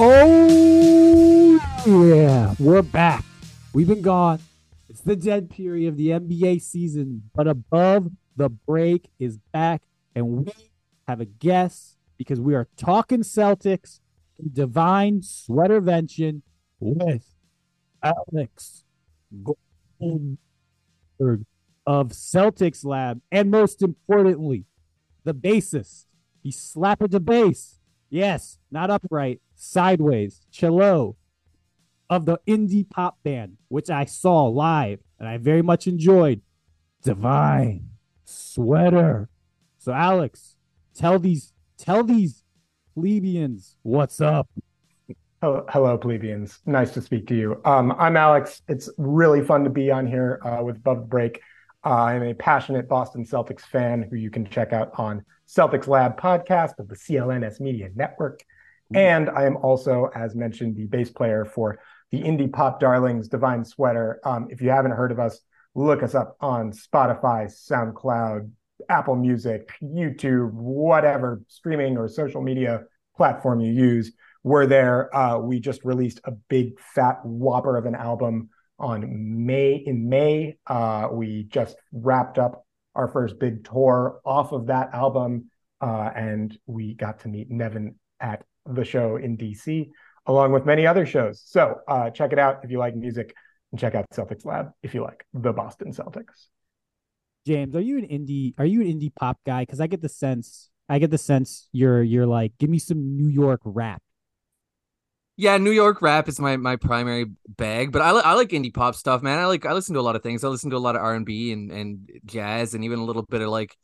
Oh, yeah. We're back. We've been gone. It's the dead period of the NBA season, but Above the Break is back, and we have a guest because we are talking Celtics, Divine Sweatervention with Alex Goldberg of Celtics Lab, and most importantly, the bassist. He slapped the bass. Yes, not upright, sideways, cello, of the indie pop band, which I saw live and I very much enjoyed, Divine Sweater. So Alex, tell these plebeians what's up. Hello, plebeians. Nice to speak to you. I'm Alex. It's really fun to be on here with Above the Break. I'm a passionate Boston Celtics fan who you can check out on Celtics Lab podcast of the CLNS Media Network. And I am also, as mentioned, the bass player for the indie pop darlings, Divine Sweater. If you haven't heard of us, look us up on Spotify, SoundCloud, Apple Music, YouTube, whatever streaming or social media platform you use. We're there. We just released a big fat whopper of an album in May. We just wrapped up our first big tour off of that album. And we got to meet Nevin at the show in DC, along with many other shows. So check it out if you like music, and check out Celtics Lab if you like the Boston Celtics. James, are you an indie pop guy? Because I get the sense you're like, give me some New York rap. Yeah, New York rap is my primary bag, but I like indie pop stuff, man. I listen to a lot of things. I listen to a lot of R&B and jazz, and even a little bit of like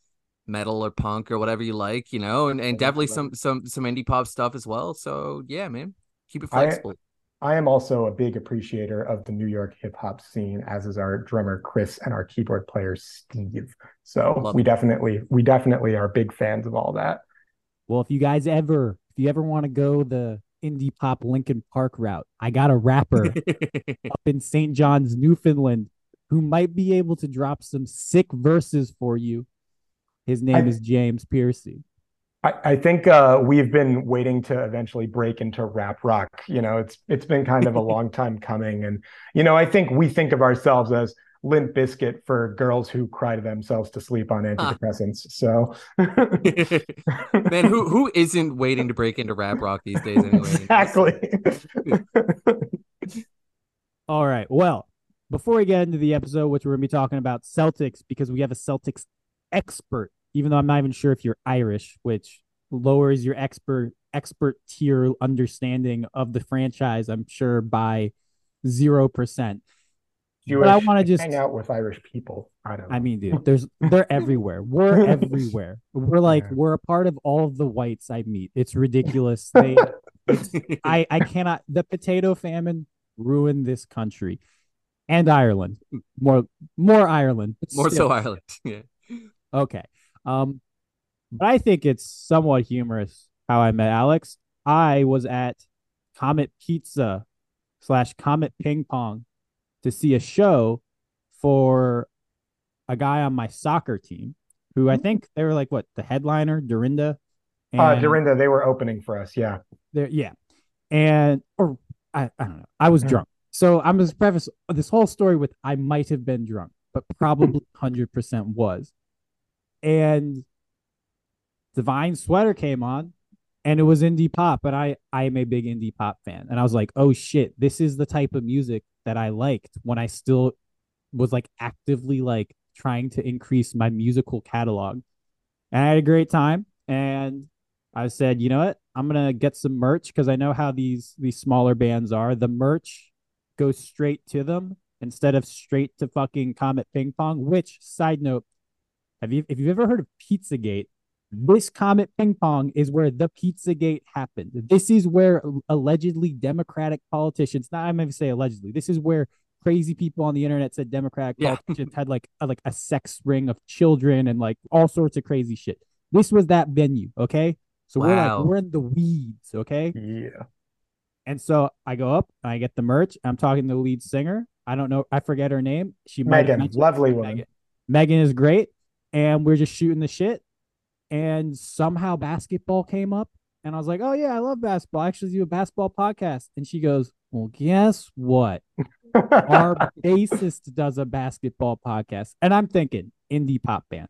metal or punk or whatever you like, you know, and definitely some indie pop stuff as well. So yeah, man, keep it flexible. I am also a big appreciator of the New York hip hop scene, as is our drummer Chris and our keyboard player Steve. So we definitely are big fans of all that. Well, if you ever want to go the indie pop Linkin Park route, I got a rapper up in St. John's, Newfoundland, who might be able to drop some sick verses for you. His name is James Piercy. I think we've been waiting to eventually break into rap rock. You know, it's been kind of a long time coming. And, you know, I think we think of ourselves as Limp Bizkit for girls who cry to themselves to sleep on antidepressants. So, man, who isn't waiting to break into rap rock these days anyway? Exactly. All right. Well, before we get into the episode, which we're going to be talking about Celtics, because we have a Celtics expert, even though I'm not even sure if you're Irish, which lowers your expert tier understanding of the franchise, I'm sure, by 0%. But I want to just hang out with Irish people. I mean, dude, they're everywhere. We're everywhere. We're like, we're a part of all of the whites I meet. It's ridiculous. I cannot. The potato famine ruined this country and Ireland. More Ireland. More still. So Ireland. Yeah. Okay. But I think it's somewhat humorous how I met Alex. I was at Comet Pizza / Comet Ping Pong to see a show for a guy on my soccer team who I think they were like, what, the headliner, Dorinda? And Dorinda, they were opening for us, yeah. Yeah. And, or I don't know, I was drunk. So I'm going to preface this whole story with I might have been drunk, but probably 100% was. And Divine Sweater came on, and it was indie pop, and I am a big indie pop fan. And I was like, oh, shit, this is the type of music that I liked when I still was, like, actively, like, trying to increase my musical catalog. And I had a great time, and I said, you know what? I'm going to get some merch, because I know how these smaller bands are. The merch goes straight to them instead of straight to fucking Comet Ping Pong, which, side note, if you've ever heard of Pizzagate, this Comet Ping Pong is where the Pizzagate happened. This is where allegedly Democratic politicians, not I may say allegedly, this is where crazy people on the internet said Democratic politicians had like a sex ring of children and like all sorts of crazy shit. This was that venue, okay? So we're in the weeds, okay? Yeah. And so I go up and I get the merch. I'm talking to the lead singer. I don't know. I forget her name. Megan, lovely woman. Megan is great. And we're just shooting the shit. And somehow basketball came up. And I was like, oh, yeah, I love basketball. I actually do a basketball podcast. And she goes, well, guess what? Our bassist does a basketball podcast. And I'm thinking, indie pop band,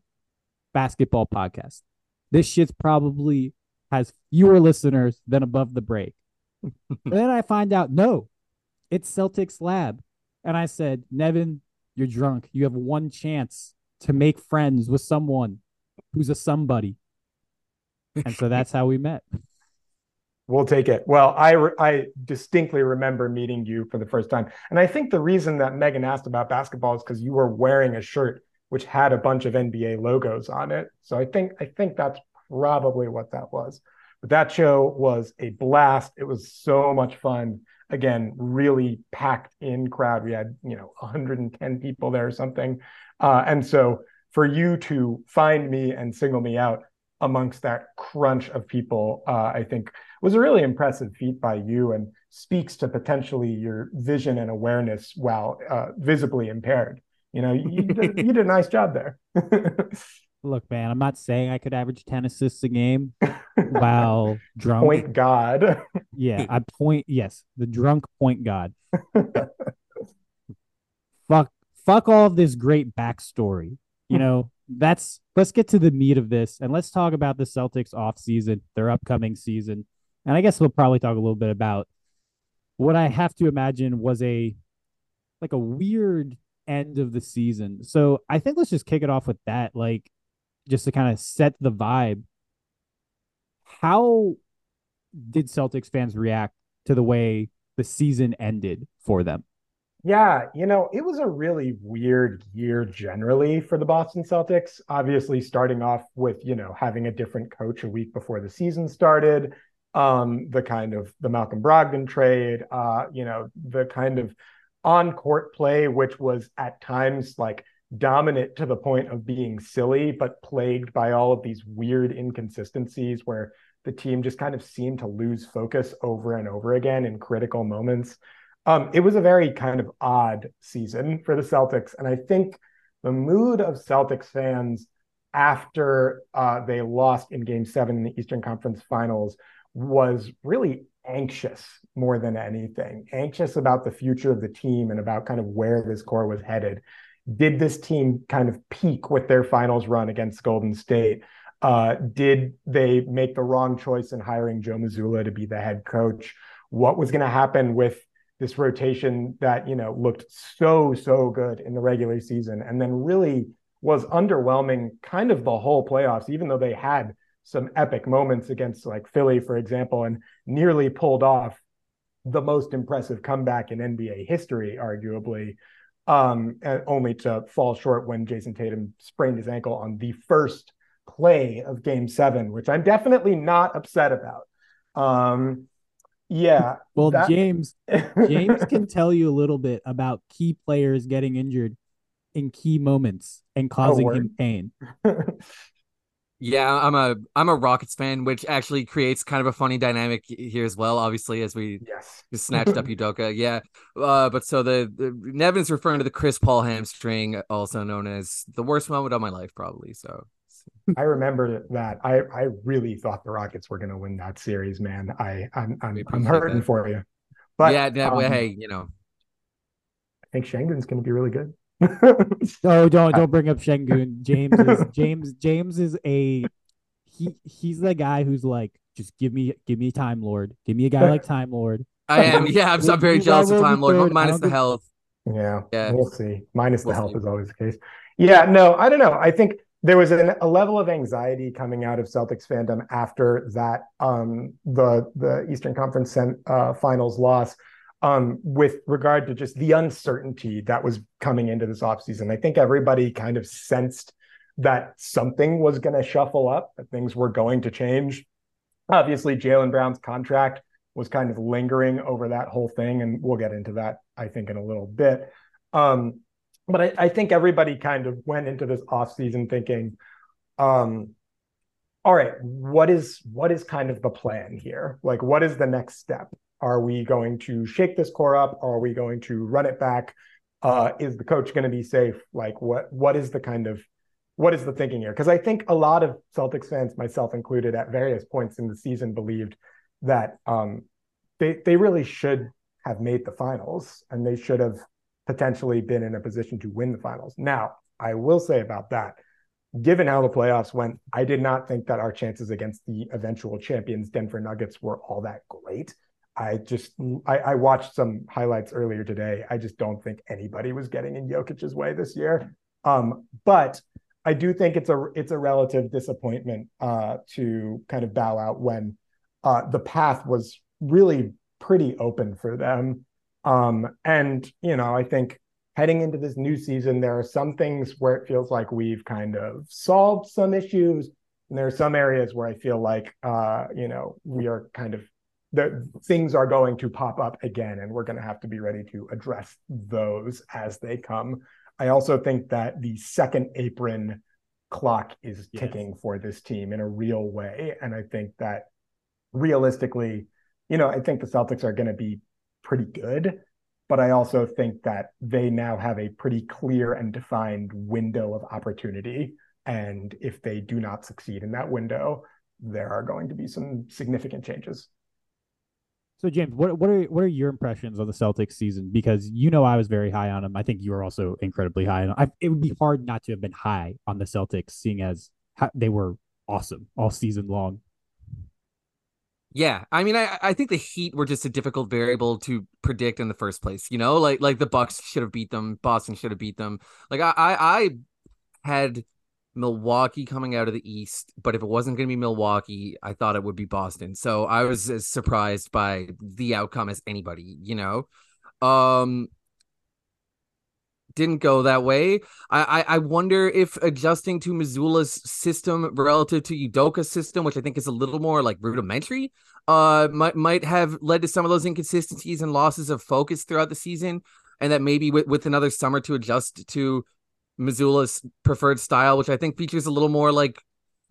basketball podcast. This shit's probably has fewer listeners than Above the Break. Then I find out, no, it's Celtics Lab. And I said, Nevin, you're drunk. You have one chance to make friends with someone who's a somebody. And so that's how we met. We'll take it. Well, I distinctly remember meeting you for the first time. And I think the reason that Megan asked about basketball is because you were wearing a shirt which had a bunch of NBA logos on it. So I think that's probably what that was. But that show was a blast. It was so much fun. Again, really packed in crowd. We had, 110 people there or something. And so for you to find me and single me out amongst that crunch of people, I think was a really impressive feat by you and speaks to potentially your vision and awareness while visibly impaired. You did a nice job there. Look, man, I'm not saying I could average 10 assists a game while drunk. Point God. Yeah, yes, the drunk point God. Fuck all of this great backstory. Let's get to the meat of this and let's talk about the Celtics offseason, their upcoming season. And I guess we'll probably talk a little bit about what I have to imagine was a weird end of the season. So I think let's just kick it off with that, just to kind of set the vibe. How did Celtics fans react to the way the season ended for them? Yeah, it was a really weird year generally for the Boston Celtics, obviously starting off with, having a different coach a week before the season started, the Malcolm Brogdon trade, the kind of on-court play, which was at times dominant to the point of being silly, but plagued by all of these weird inconsistencies where the team just kind of seemed to lose focus over and over again in critical moments. It was a very kind of odd season for the Celtics. And I think the mood of Celtics fans after they lost in Game 7 in the Eastern Conference Finals was really anxious more than anything. Anxious about the future of the team and about kind of where this core was headed. Did this team kind of peak with their finals run against Golden State? Did they make the wrong choice in hiring Joe Mazzulla to be the head coach? What was going to happen with this rotation that, looked so good in the regular season and then really was underwhelming kind of the whole playoffs, even though they had some epic moments against Philly, for example, and nearly pulled off the most impressive comeback in NBA history, arguably, and only to fall short when Jayson Tatum sprained his ankle on the first play of Game 7, which I'm definitely not upset about. Yeah. Well, that... James can tell you a little bit about key players getting injured in key moments and causing him pain. Yeah, I'm a Rockets fan, which actually creates kind of a funny dynamic here as well, obviously, as we just snatched up Udoka. Yeah. But so the Nevin's referring to the Chris Paul hamstring, also known as the worst moment of my life, probably. So I remember that. I really thought the Rockets were going to win that series, man. I'm hurting for you. But yeah, that way, I think Şengün's going to be really good. No, don't bring up Şengün. James is the guy who's just give me Time Lord. Give me a guy like Time Lord. I am. Yeah, I'm very jealous of Time Lord, minus the health. Yeah, we'll see. Minus the health is always the case. Yeah, no, I don't know. I think there was a level of anxiety coming out of Celtics fandom after that the Eastern Conference Finals loss with regard to just the uncertainty that was coming into this offseason. I think everybody kind of sensed that something was going to shuffle up, that things were going to change. Obviously, Jaylen Brown's contract was kind of lingering over that whole thing, and we'll get into that, I think, in a little bit. But I think everybody kind of went into this offseason thinking, all right, what is kind of the plan here? What is the next step? Are we going to shake this core up? Are we going to run it back? Is the coach going to be safe? What is the kind of what is the thinking here? Because I think a lot of Celtics fans, myself included, at various points in the season believed that they really should have made the finals and they should have potentially been in a position to win the finals. Now, I will say about that, given how the playoffs went, I did not think that our chances against the eventual champions, Denver Nuggets, were all that great. I watched some highlights earlier today. I just don't think anybody was getting in Jokic's way this year. But I do think it's a relative disappointment to kind of bow out when the path was really pretty open for them. And, you know, I think heading into this new season, there are some things where it feels like we've kind of solved some issues. And there are some areas where I feel like, you know, we are kind of, the things are going to pop up again, and we're going to have to be ready to address those as they come. I also think that the second apron clock is ticking for this team in a real way. And I think that realistically, you know, I think the Celtics are going to be pretty good, but I also think that they now have a pretty clear and defined window of opportunity. And if they do not succeed in that window, there are going to be some significant changes. So James, what are your impressions of the Celtics season? Because, you know, I was very high on them. I think you were also incredibly high on them. It would be hard not to have been high on the Celtics, seeing as how they were awesome all season long. Yeah, I mean, I think the Heat were just a difficult variable to predict in the first place. You know, like the Bucks should have beat them. Boston should have beat them. Like I had Milwaukee coming out of the East, but if it wasn't going to be Milwaukee, I thought it would be Boston. So I was as surprised by the outcome as anybody, you know. Didn't go that way. I wonder if adjusting to Mazzulla's system relative to Udoka's system, which I think is a little more like rudimentary, might have led to some of those inconsistencies and losses of focus throughout the season, and that maybe with another summer to adjust to Mazzulla's preferred style, which I think features a little more like a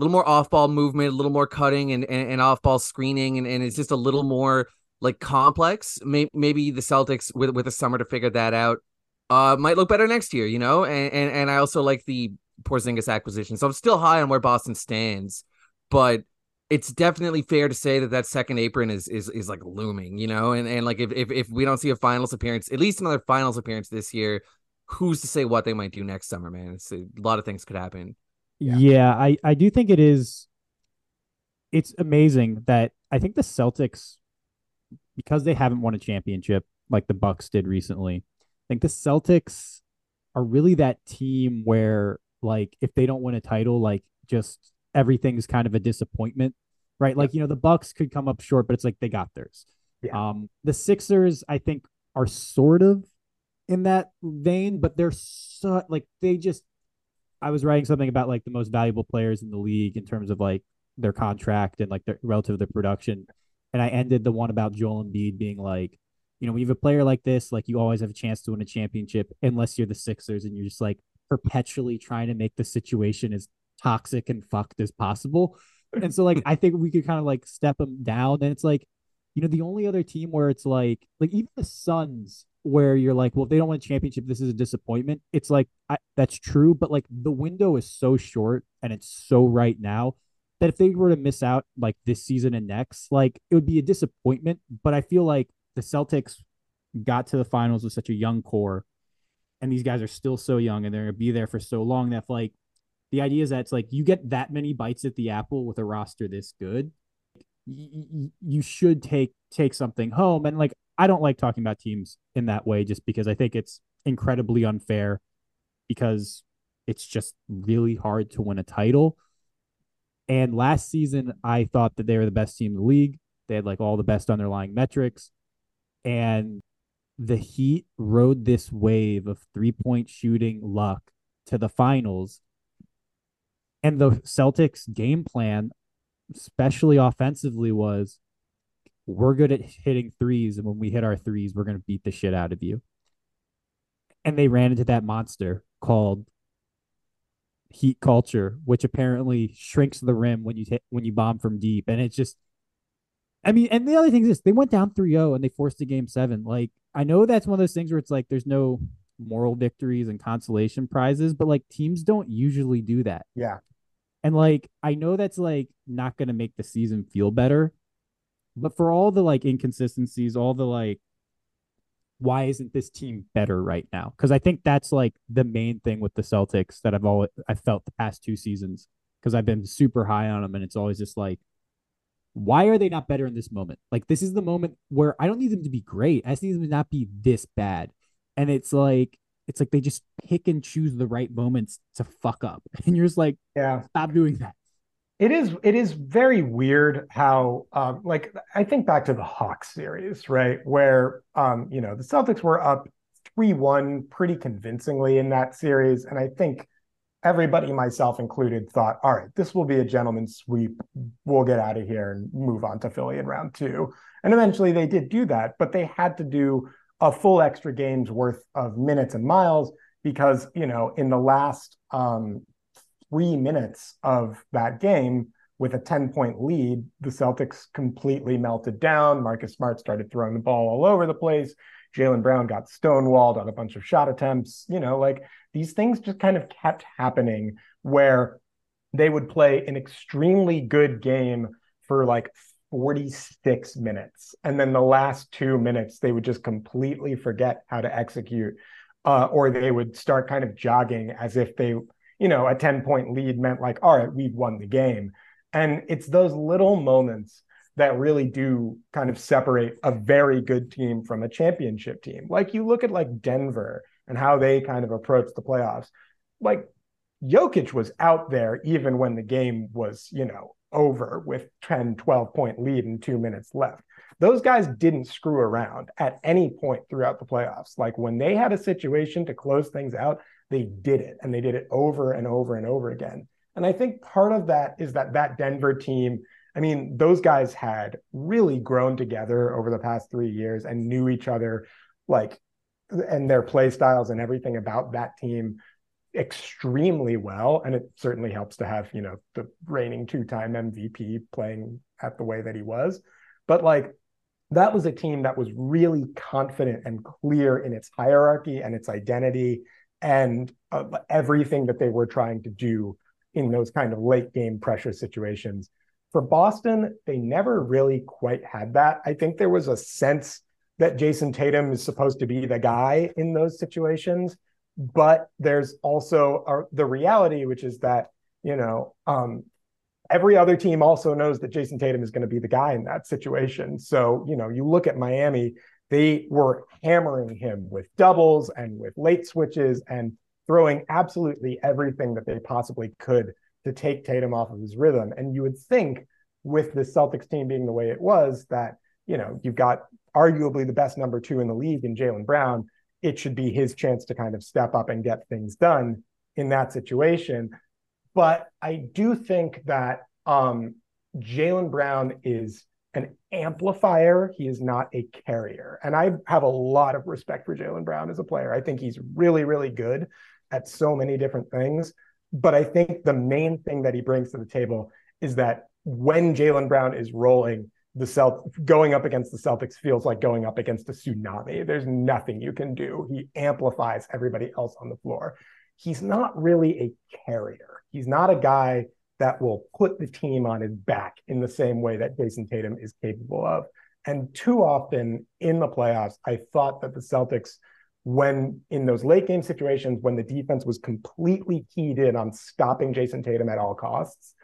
little more off-ball movement, a little more cutting and off-ball screening, and it's just a little more like complex. Maybe the Celtics with a summer to figure that out might look better next year, you know, and I also like the Porzingis acquisition. So I'm still high on where Boston stands, but it's definitely fair to say that second apron is like looming, you know, and like if we don't see a finals appearance, at least another finals appearance this year, who's to say what they might do next summer, man? It's a lot of things could happen. Yeah, I do think it's amazing that I think the Celtics, because they haven't won a championship like the Bucks did recently, I think the Celtics are really that team where, like, if they don't win a title, like, just everything's kind of a disappointment, right? Like, you know, the Bucks could come up short, but it's like they got theirs. Yeah. The Sixers, I think, are sort of in that vein, but they're so, like, they just, I was writing something about, like, the most valuable players in the league in terms of, like, their contract and, like, their relative to their production. And I ended the one about Joel Embiid being like, you know, when you have a player like this, like, you always have a chance to win a championship unless you're the Sixers and you're just, like, perpetually trying to make the situation as toxic and fucked as possible. And so, like, I think we could kind of, like, step them down. And it's like, you know, the only other team where it's like even the Suns, where you're like, well, if they don't win a championship, this is a disappointment. It's like, that's true. But, like, the window is so short and it's so right now that if they were to miss out, like, this season and next, like, it would be a disappointment. But I feel like the Celtics got to the finals with such a young core, and these guys are still so young and they're going to be there for so long that, like, the idea is that it's like you get that many bites at the apple with a roster this good. You should take something home. And, like, I don't like talking about teams in that way just because I think it's incredibly unfair because it's just really hard to win a title. And last season, I thought that they were the best team in the league. They had, like, all the best underlying metrics. And the Heat rode this wave of three-point shooting luck to the finals. And the Celtics' game plan, especially offensively, was we're good at hitting threes, and when we hit our threes, we're going to beat the shit out of you. And they ran into that monster called Heat culture, which apparently shrinks the rim when you bomb from deep. And it's just, I mean, and the other thing is this, they went down 3-0 and they forced a game 7. Like, I know that's one of those things where it's like, there's no moral victories and consolation prizes, but like teams don't usually do that. Yeah. And like, I know that's like not going to make the season feel better, but for all the like inconsistencies, all the like, why isn't this team better right now? Because I think that's like the main thing with the Celtics that I felt the past two seasons, because I've been super high on them, and it's always just like, why are they not better in this moment? Like, this is the moment where I don't need them to be great. I just need them to not be this bad. And it's like they just pick and choose the right moments to fuck up. And you're just like, yeah, stop doing that. It is very weird how, like, I think back to the Hawks series, right? Where, you know, the Celtics were up 3-1 pretty convincingly in that series. And I think everybody, myself included, thought, all right, this will be a gentleman's sweep. We'll get out of here and move on to Philly in round two. And eventually they did do that, but they had to do a full extra game's worth of minutes and miles because, you know, in the last 3 minutes of that game with a 10-point lead, the Celtics completely melted down. Marcus Smart started throwing the ball all over the place. Jaylen Brown got stonewalled on a bunch of shot attempts. You know, like, these things just kind of kept happening where they would play an extremely good game for like 46 minutes. And then the last 2 minutes, they would just completely forget how to execute, or they would start kind of jogging as if they, you know, a 10-point lead meant like, all right, we've won the game. And it's those little moments that really do kind of separate a very good team from a championship team. Like, you look at like Denver and how they kind of approach the playoffs. Like, Jokic was out there even when the game was, you know, over with 10, 12-point lead and 2 minutes left. Those guys didn't screw around at any point throughout the playoffs. Like, when they had a situation to close things out, they did it, and they did it over and over and over again. And I think part of that is that Denver team, I mean, those guys had really grown together over the past 3 years and knew each other, like, and their play styles and everything about that team extremely well. And it certainly helps to have, you know, the reigning two-time MVP playing at the way that he was. But like, that was a team that was really confident and clear in its hierarchy and its identity and everything that they were trying to do in those kind of late game pressure situations. For Boston, they never really quite had that. I think there was a sense that Jayson Tatum is supposed to be the guy in those situations, but there's also the reality, which is that, you know, every other team also knows that Jayson Tatum is going to be the guy in that situation. So, you know, you look at Miami, they were hammering him with doubles and with late switches and throwing absolutely everything that they possibly could to take Tatum off of his rhythm. And you would think, with the Celtics team being the way it was, that, you know, you've got arguably the best number two in the league in Jaylen Brown, it should be his chance to kind of step up and get things done in that situation. But I do think that Jaylen Brown is an amplifier. He is not a carrier. And I have a lot of respect for Jaylen Brown as a player. I think he's really, really good at so many different things. But I think the main thing that he brings to the table is that when Jaylen Brown is rolling, going up against the Celtics feels like going up against a tsunami. There's nothing you can do. He amplifies everybody else on the floor. He's not really a carrier. He's not a guy that will put the team on his back in the same way that Jayson Tatum is capable of. And too often in the playoffs, I thought that the Celtics, when in those late game situations, when the defense was completely keyed in on stopping Jayson Tatum at all costs,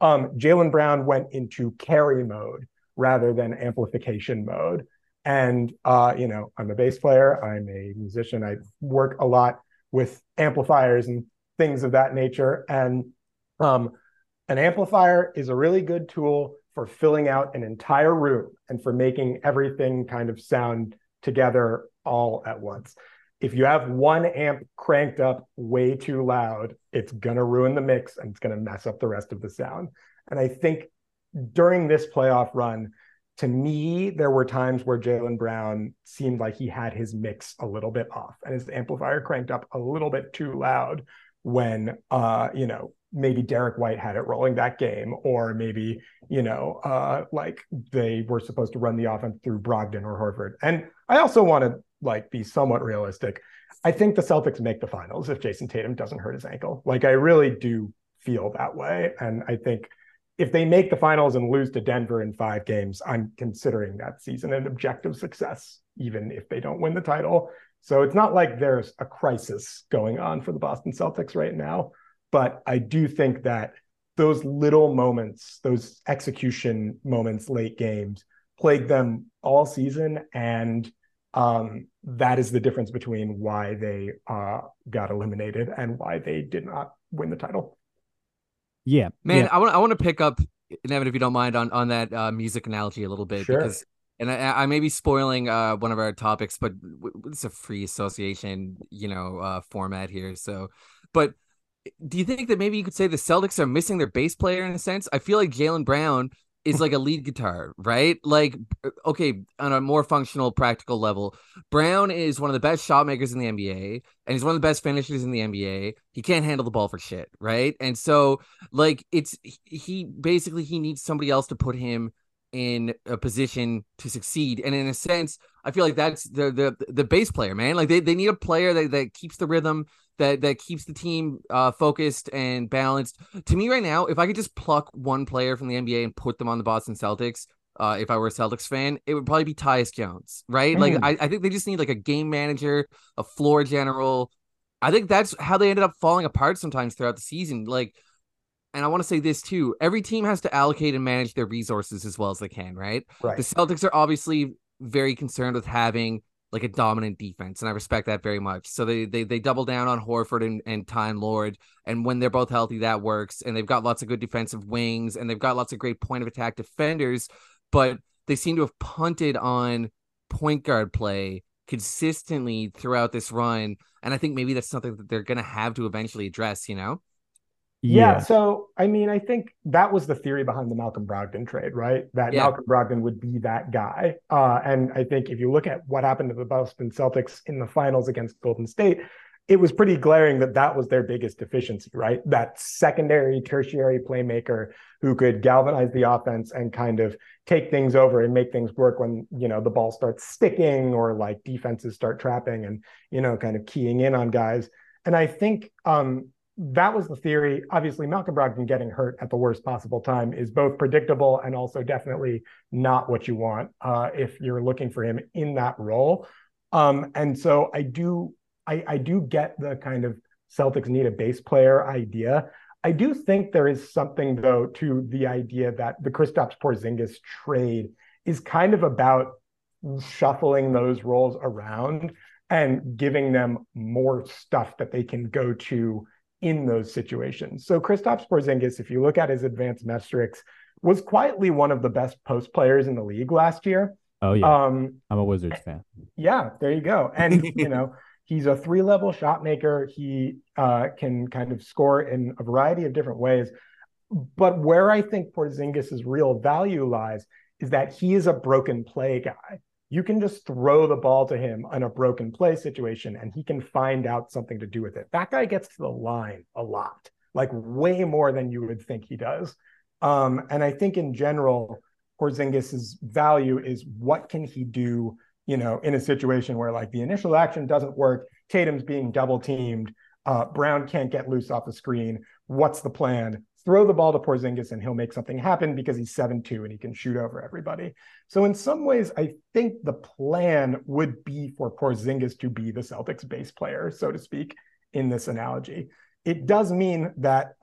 Jaylen Brown went into carry mode rather than amplification mode. And, you know, I'm a bass player, I'm a musician, I work a lot with amplifiers and things of that nature. And an amplifier is a really good tool for filling out an entire room and for making everything kind of sound together all at once. If you have one amp cranked up way too loud, it's going to ruin the mix and it's going to mess up the rest of the sound. And I think during this playoff run, to me, there were times where Jaylen Brown seemed like he had his mix a little bit off and his amplifier cranked up a little bit too loud when, you know, maybe Derek White had it rolling that game, or maybe, you know, like they were supposed to run the offense through Brogdon or Horford. And I also want to like be somewhat realistic, I think the Celtics make the finals if Jayson Tatum doesn't hurt his ankle. Like, I really do feel that way. And I think if they make the finals and lose to Denver in 5 games, I'm considering that season an objective success, even if they don't win the title. So it's not like there's a crisis going on for the Boston Celtics right now. But I do think that those little moments, those execution moments, late games, plagued them all season. And that is the difference between why they got eliminated and why they did not win the title. Yeah, man. Yeah. I want to pick up, Nevin, if you don't mind, on that music analogy a little bit. Sure. Because, and I may be spoiling one of our topics, but it's a free association, format here. So, but do you think that maybe you could say the Celtics are missing their bass player in a sense? I feel like Jaylen Brown is like a lead guitar, right? Like, okay, on a more functional, practical level, Brown is one of the best shot makers in the NBA, and he's one of the best finishers in the NBA. He can't handle the ball for shit, right? And so, like, he needs somebody else to put him in a position to succeed. And in a sense, I feel like that's the bass player, man. Like, they need a player that keeps the rhythm, that keeps the team focused and balanced. To me right now, if I could just pluck one player from the NBA and put them on the Boston Celtics, if I were a Celtics fan, it would probably be Tyus Jones, right? Mm. Like, I think they just need like a game manager, a floor general. I think that's how they ended up falling apart sometimes throughout the season. Like, and I want to say this too, every team has to allocate and manage their resources as well as they can, right? The Celtics are obviously very concerned with having like a dominant defense, and I respect that very much. So they double down on Horford and Time Lord, and when they're both healthy, that works. And they've got lots of good defensive wings, and they've got lots of great point of attack defenders, but they seem to have punted on point guard play consistently throughout this run. And I think maybe that's something that they're going to have to eventually address, Yeah. So, I mean, I think that was the theory behind the Malcolm Brogdon trade, right? That Malcolm Brogdon would be that guy. And I think if you look at what happened to the Boston Celtics in the finals against Golden State, it was pretty glaring that was their biggest deficiency, right? That secondary, tertiary playmaker who could galvanize the offense and kind of take things over and make things work when, the ball starts sticking or like defenses start trapping and, kind of keying in on guys. And I think, that was the theory. Obviously, Malcolm Brogdon getting hurt at the worst possible time is both predictable and also definitely not what you want if you're looking for him in that role. And so I do get the kind of Celtics need a bass player idea. I do think there is something, though, to the idea that the Kristaps Porzingis trade is kind of about shuffling those roles around and giving them more stuff that they can go to in those situations. So Kristaps Porzingis, if you look at his advanced metrics, was quietly one of the best post players in the league last year. Oh yeah, I'm a Wizards fan. Yeah, there you go. And he's a 3-level shot maker. He can kind of score in a variety of different ways. But where I think Porzingis's real value lies is that he is a broken play guy. You can just throw the ball to him in a broken play situation, and he can find out something to do with it. That guy gets to the line a lot, like way more than you would think he does. And I think in general, Porzingis's value is what can he do, in a situation where like the initial action doesn't work, Tatum's being double teamed, Brown can't get loose off the screen. What's the plan? Throw the ball to Porzingis and he'll make something happen because he's 7'2" and he can shoot over everybody. So in some ways, I think the plan would be for Porzingis to be the Celtics base player, so to speak, in this analogy. It does mean that,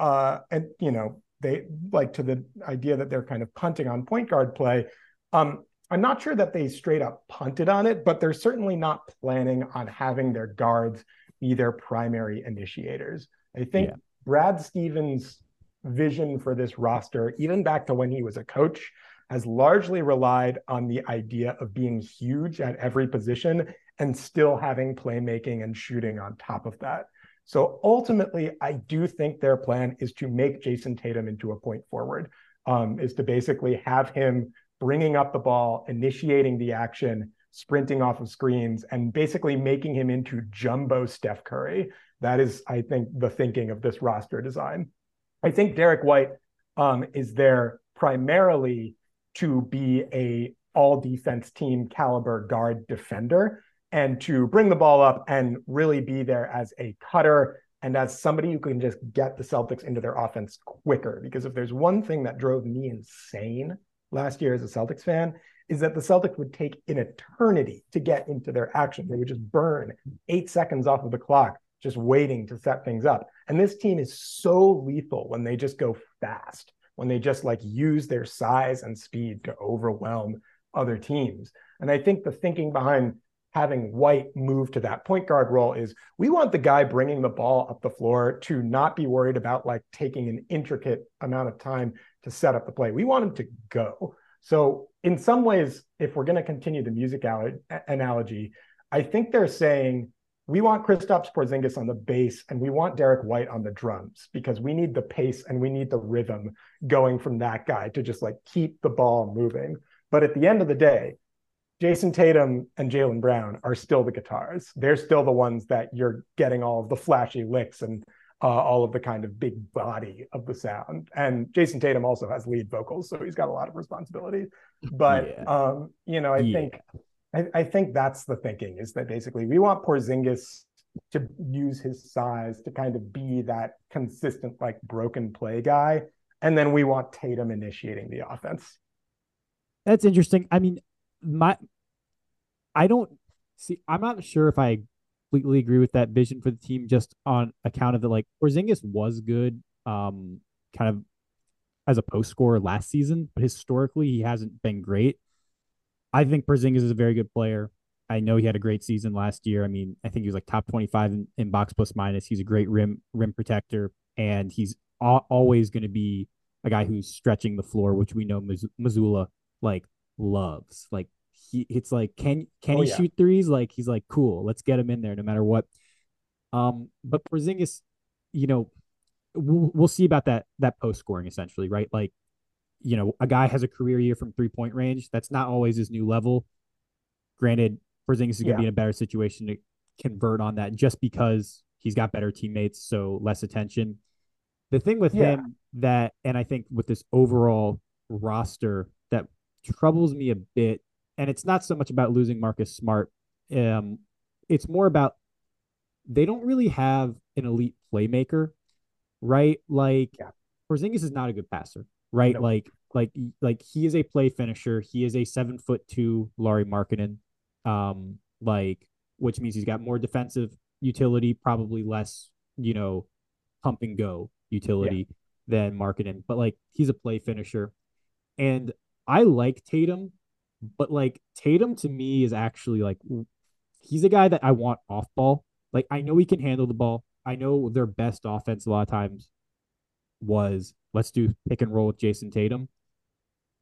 they like to the idea that they're kind of punting on point guard play. I'm not sure that they straight up punted on it, but they're certainly not planning on having their guards be their primary initiators. I think Brad Stevens' vision for this roster, even back to when he was a coach, has largely relied on the idea of being huge at every position and still having playmaking and shooting on top of that. So ultimately, I do think their plan is to make Jayson Tatum into a point forward, is to basically have him bringing up the ball, initiating the action, sprinting off of screens, and basically making him into jumbo Steph Curry. That is, I think, the thinking of this roster design. I think Derek White is there primarily to be an all-defense team caliber guard defender. and to bring the ball up and really be there as a cutter and as somebody who can just get the Celtics into their offense quicker. Because if there's one thing that drove me insane last year as a Celtics fan, is that the Celtics would take an eternity to get into their action. They would just burn 8 seconds off of the clock, just waiting to set things up. And this team is so lethal when they just go fast, when they just like use their size and speed to overwhelm other teams. And I think the thinking behind having White move to that point guard role is we want the guy bringing the ball up the floor to not be worried about like taking an intricate amount of time to set up the play. We want him to go. So in some ways, if we're going to continue the music analogy, I think they're saying we want Kristaps Porzingis on the bass and we want Derek White on the drums because we need the pace and we need the rhythm going from that guy to just like keep the ball moving. But at the end of the day, Jayson Tatum and Jaylen Brown are still the guitars. They're still the ones that you're getting all of the flashy licks and all of the kind of big body of the sound. And Jayson Tatum also has lead vocals, so he's got a lot of responsibility. But, I think that's the thinking, is that basically we want Porzingis to use his size to kind of be that consistent, like broken play guy. And then we want Tatum initiating the offense. That's interesting. I mean, I'm not sure if I completely agree with that vision for the team, just on account of it. Like Porzingis was good, kind of as a post scorer last season, but historically he hasn't been great. I think Porzingis is a very good player. I know he had a great season last year. I mean, I think he was like top 25 in box plus minus. He's a great rim protector, and he's always going to be a guy who's stretching the floor, which we know Mazzulla like loves. Like it's like can he shoot threes? Like he's like, cool, let's get him in there no matter what. But Porzingis, you know, we'll see about that post scoring essentially, right? Like, you know, a guy has a career year from 3-point range. That's not always his new level. Granted, Porzingis is going to be in a better situation to convert on that just because he's got better teammates, so less attention. The thing with him that, and I think with this overall roster that troubles me a bit, and it's not so much about losing Marcus Smart. It's more about they don't really have an elite playmaker, right? Like Porzingis is not a good passer. Right. Nope. Like he is a play finisher. He is a 7'2" Lauri Markkinen, which means he's got more defensive utility, probably less, you know, pump and go utility than Markkinen, but like he's a play finisher. And I like Tatum, but like Tatum to me is actually like, he's a guy that I want off ball. Like I know he can handle the ball. I know their best offense a lot of times was, let's do pick and roll with Jayson Tatum.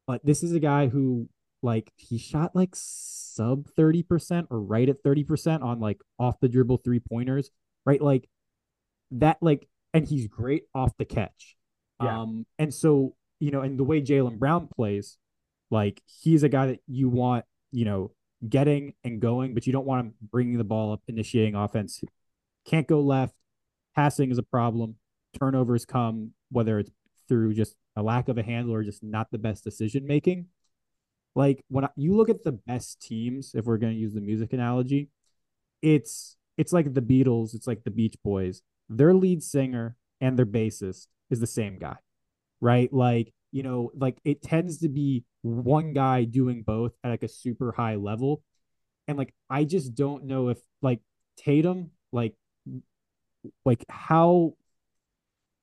But this is a guy who, like, he shot like sub 30% or right at 30% on like off the dribble 3-pointers, right? Like that, like, and he's great off the catch. Yeah. And so, you know, and the way Jaylen Brown plays, like he's a guy that you want, you know, getting and going, but you don't want him bringing the ball up, initiating offense. Can't go left. Passing is a problem. Turnovers come, whether it's through just a lack of a handle or just not the best decision-making. Like when you look at the best teams, if we're going to use the music analogy, it's like the Beatles, it's like the Beach Boys. Their lead singer and their bassist is the same guy, right? Like, you know, like it tends to be one guy doing both at like a super high level. And like, I just don't know if like Tatum, like how,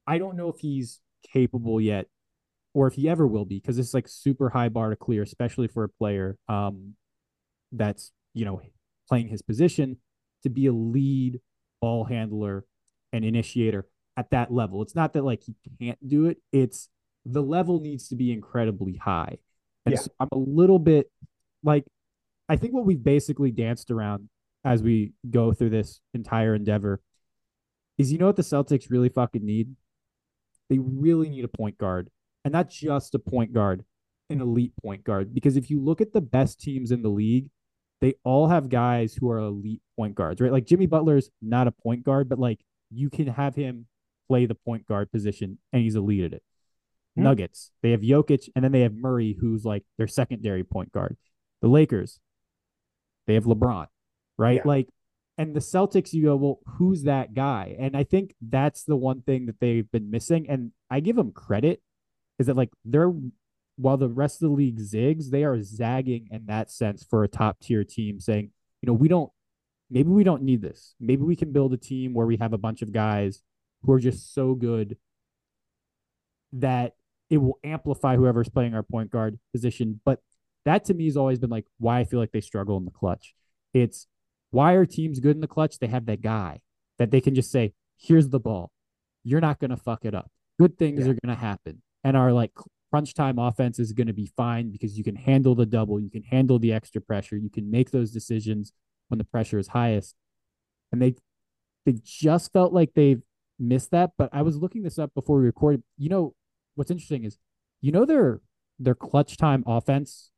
I don't know if he's capable yet or if he ever will be, because it's like super high bar to clear, especially for a player that's, you know, playing his position to be a lead ball handler and initiator at that level. It's not that like he can't do it. It's the level needs to be incredibly high. And so I'm a little bit like, I think what we've basically danced around as we go through this entire endeavor is, you know what the Celtics really fucking need? They really need a point guard, and not just a point guard, an elite point guard. Because if you look at the best teams in the league, they all have guys who are elite point guards, right? Like Jimmy Butler's not a point guard, but like you can have him play the point guard position and he's elite at it. Mm-hmm. Nuggets, they have Jokic, and then they have Murray, who's like their secondary point guard. The Lakers, they have LeBron, right? Yeah. Like, and the Celtics, you go, well, who's that guy? And I think that's the one thing that they've been missing. And I give them credit, is that like they're, while the rest of the league zigs, they are zagging in that sense for a top tier team, saying, you know, maybe we don't need this. Maybe we can build a team where we have a bunch of guys who are just so good that it will amplify whoever's playing our point guard position. But that to me has always been like why I feel like they struggle in the clutch. It's why are teams good in the clutch? They have that guy that they can just say, here's the ball. You're not going to fuck it up. Good things are going to happen. And our like crunch time offense is going to be fine because you can handle the double. You can handle the extra pressure. You can make those decisions when the pressure is highest. And they just felt like they've missed that. But I was looking this up before we recorded. You know, what's interesting is, you know, their clutch time offense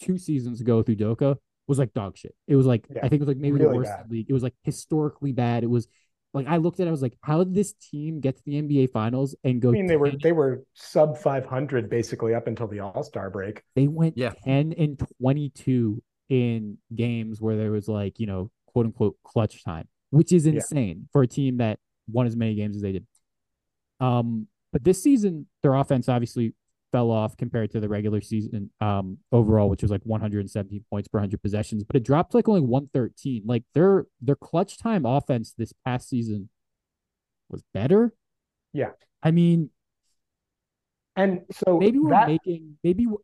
2 seasons ago through Doka was like dog shit. It was like, I think it was like maybe really the worst in the league. It was like historically bad. It was like, I looked at it, I was like, how did this team get to the NBA finals and go? I mean, they were sub 500 basically up until the All-Star break. They went 10 and 22 in games where there was like, you know, quote unquote clutch time, which is insane for a team that won as many games as they did. But this season, their offense obviously fell off compared to the regular season overall, which was like 117 points per 100 possessions. But it dropped to like only 113. Like their clutch time offense this past season was better. Yeah, I mean, and so maybe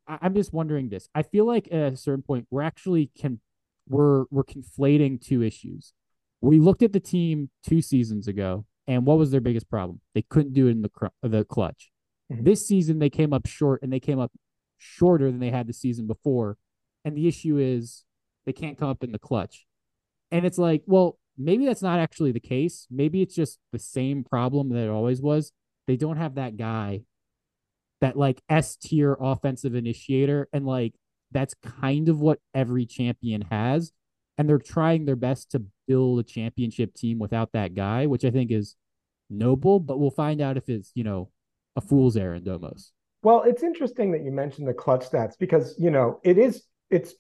I'm just wondering this. I feel like at a certain point we're conflating two issues. We looked at the team 2 seasons ago. And what was their biggest problem? They couldn't do it in the clutch. Mm-hmm. This season, they came up short, and they came up shorter than they had the season before. And the issue is they can't come up in the clutch. And it's like, well, maybe that's not actually the case. Maybe it's just the same problem that it always was. They don't have that guy, that like S-tier offensive initiator. And like, that's kind of what every champion has. And they're trying their best to build a championship team without that guy, which I think is noble, but we'll find out if it's, you know, a fool's errand almost. Well, it's interesting that you mentioned the clutch stats because, you know, it's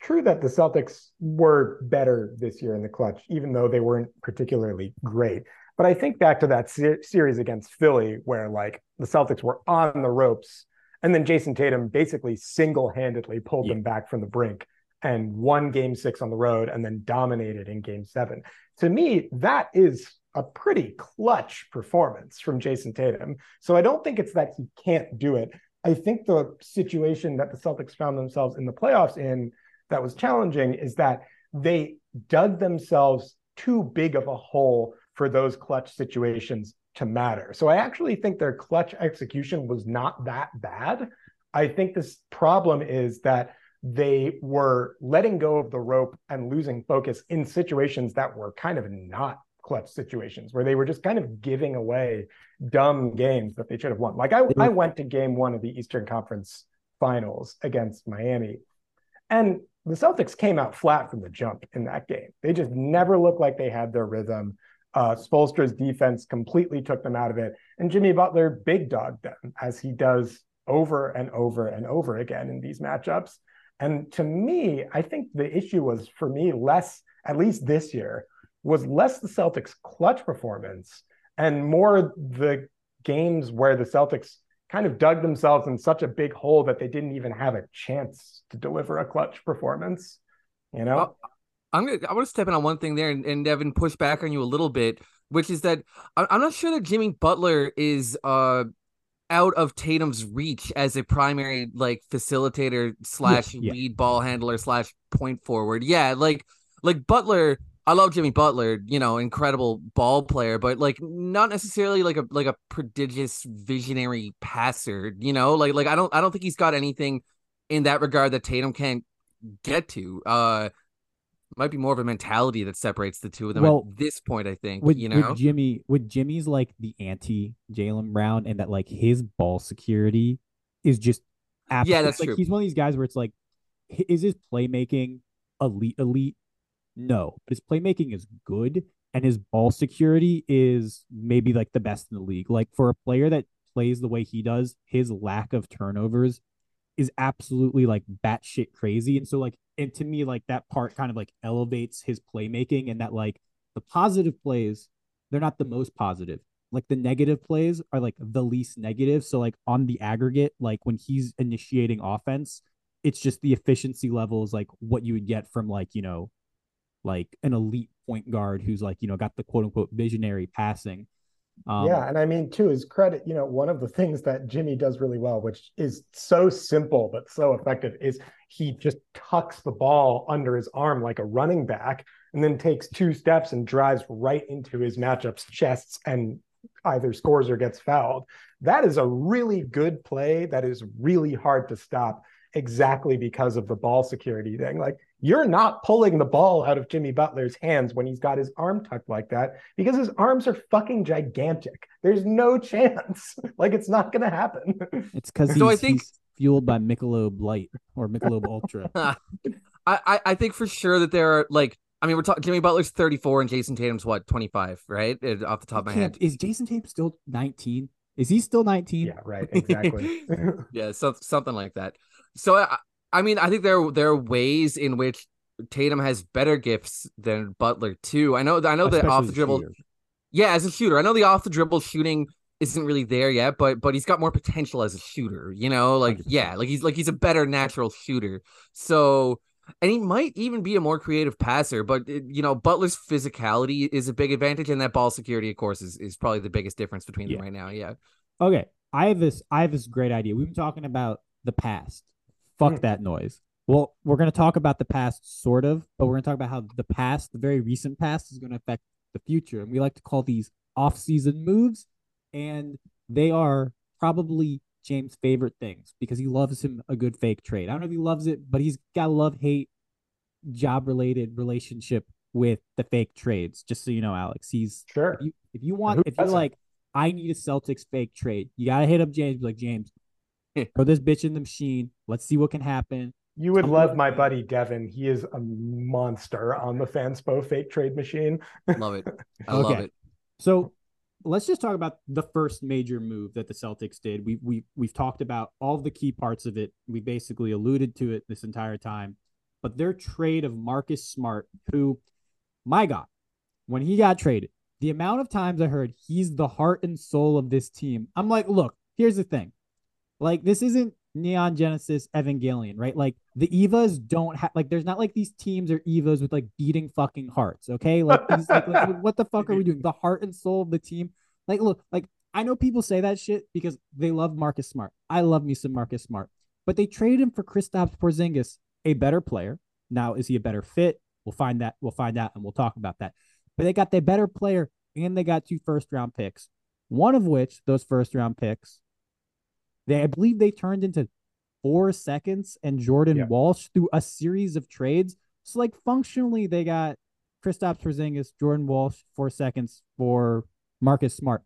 true that the Celtics were better this year in the clutch, even though they weren't particularly great. But I think back to that series against Philly where like the Celtics were on the ropes and then Jayson Tatum basically single-handedly pulled them back from the brink and won Game 6 on the road and then dominated in Game 7. To me, that is a pretty clutch performance from Jayson Tatum. So I don't think it's that he can't do it. I think the situation that the Celtics found themselves in the playoffs in that was challenging is that they dug themselves too big of a hole for those clutch situations to matter. So I actually think their clutch execution was not that bad. I think this problem is that they were letting go of the rope and losing focus in situations that were kind of not clutch situations, where they were just kind of giving away dumb games that they should have won. Like I went to Game 1 of the Eastern Conference Finals against Miami, and the Celtics came out flat from the jump in that game. They just never looked like they had their rhythm. Spoelstra's defense completely took them out of it, and Jimmy Butler big dogged them as he does over and over and over again in these matchups. And to me, I think the issue was for me less, at least this year, was less the Celtics' clutch performance and more the games where the Celtics kind of dug themselves in such a big hole that they didn't even have a chance to deliver a clutch performance. You know, well, I want to step in on one thing there and Devin push back on you a little bit, which is that I'm not sure that Jimmy Butler is out of Tatum's reach as a primary like facilitator / lead ball handler / point forward. Yeah. Like Butler, I love Jimmy Butler, you know, incredible ball player, but like not necessarily like a prodigious visionary passer, you know, like I don't think he's got anything in that regard that Tatum can't get to. Might be more of a mentality that separates the two of them at this point, I think. Jimmy's like the anti Jaylen Brown, and that like his ball security is just absolutely that's like true. He's one of these guys where it's like, is his playmaking elite? No, but his playmaking is good, and his ball security is maybe like the best in the league. Like for a player that plays the way he does, his lack of turnovers is absolutely like batshit crazy. And so like, and to me, like that part kind of like elevates his playmaking, and that like the positive plays, they're not the most positive. Like the negative plays are like the least negative. So like on the aggregate, like when he's initiating offense, it's just the efficiency level is like what you would get from like, you know, like an elite point guard who's like, you know, got the quote unquote visionary passing. Yeah. And I mean, to his credit, you know, one of the things that Jimmy does really well, which is so simple but so effective, is he just tucks the ball under his arm like a running back and then takes two steps and drives right into his matchup's chests and either scores or gets fouled. That is a really good play that is really hard to stop, exactly because of the ball security thing. Like, you're not pulling the ball out of Jimmy Butler's hands when he's got his arm tucked like that, because his arms are fucking gigantic. There's no chance. Like, it's not going to happen. It's because he's fueled by Michelob Light or Michelob Ultra. I think for sure that there are, like, I mean, we're talking Jimmy Butler's 34 and Jason Tatum's what, 25, right? Off the top of my head. Is Jason Tatum still 19? Is he still 19? Yeah, right. Exactly. Yeah, something like that. So, I mean, I think there are ways in which Tatum has better gifts than Butler too. I know that off the dribble, as a shooter, I know the off the dribble shooting isn't really there yet, but he's got more potential as a shooter. You know, like 100%. Yeah, like he's a better natural shooter. So, and he might even be a more creative passer. But you know, Butler's physicality is a big advantage, and that ball security, of course, is probably the biggest difference between them right now. Yeah. Okay, I have this great idea. We've been talking about the past. Fuck that noise. Well, we're going to talk about the past, sort of, but we're going to talk about how the past, the very recent past, is going to affect the future. And we like to call these off-season moves, and they are probably James' favorite things because he loves him a good fake trade. I don't know if he loves it, but he's got a love-hate job-related relationship with the fake trades. Just so you know, Alex, he's sure. If you want, if you're like, I need a Celtics fake trade, you got to hit up James. Be like, James, throw this bitch in the machine. Let's see what can happen. You would love my buddy Devin. He is a monster on the Fanspo fake trade machine. Love it. I love it. So let's just talk about the first major move that the Celtics did. We've talked about all the key parts of it. We basically alluded to it this entire time. But their trade of Marcus Smart, who, my God, when he got traded, the amount of times I heard he's the heart and soul of this team. I'm like, look, here's the thing. Like, this isn't Neon Genesis Evangelion, right? Like, the Evas don't have, like, there's not like these teams or Evas with like beating fucking hearts, okay? Like, like, what the fuck are we doing? The heart and soul of the team. Like, look, like, I know people say that shit because they love Marcus Smart. I love me some Marcus Smart. But they traded him for Kristaps Porzingis, a better player. Now, is he a better fit? We'll find out, and we'll talk about that. But they got the better player, and they got 2 first-round picks, one of which, those first-round picks, I believe they turned into 4 seconds and Jordan Walsh through a series of trades. So, like, functionally, they got Kristaps Porzingis, Jordan Walsh, 4 seconds for Marcus Smart.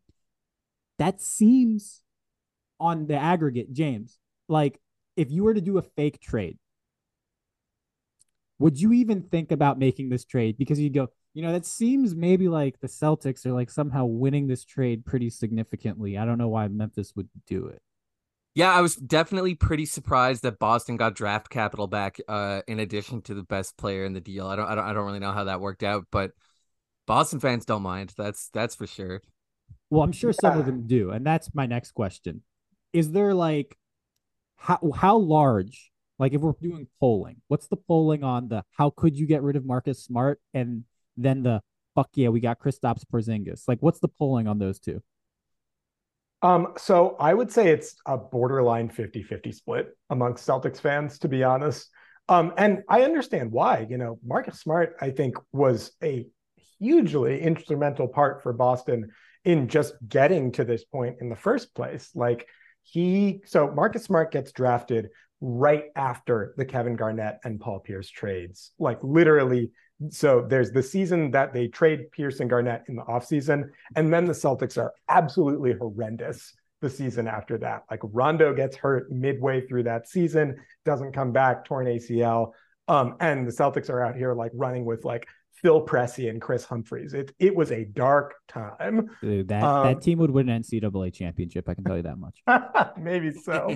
That seems, on the aggregate, James, like, if you were to do a fake trade, would you even think about making this trade? Because you go, you know, that seems maybe like the Celtics are like somehow winning this trade pretty significantly. I don't know why Memphis would do it. Yeah, I was definitely pretty surprised that Boston got draft capital back in addition to the best player in the deal. I don't really know how that worked out, but Boston fans don't mind. That's for sure. Well, I'm sure some of them do, and that's my next question. Is there like how large, like if we're doing polling, what's the polling on the how could you get rid of Marcus Smart and then the fuck yeah, we got Kristaps Porzingis? Like, what's the polling on those two? So I would say it's a borderline 50-50 split amongst Celtics fans, to be honest. And I understand why. You know, Marcus Smart, I think, was a hugely instrumental part for Boston in just getting to this point in the first place. Like, so Marcus Smart gets drafted right after the Kevin Garnett and Paul Pierce trades. Like, literally. So there's the season that they trade Pierce and Garnett in the offseason, and then the Celtics are absolutely horrendous the season after that. Like, Rondo gets hurt midway through that season, doesn't come back, torn ACL, and the Celtics are out here like running with like Phil Pressey and Chris Humphries. It was a dark time. Dude, that team would win an NCAA championship. I can tell you that much. Maybe so.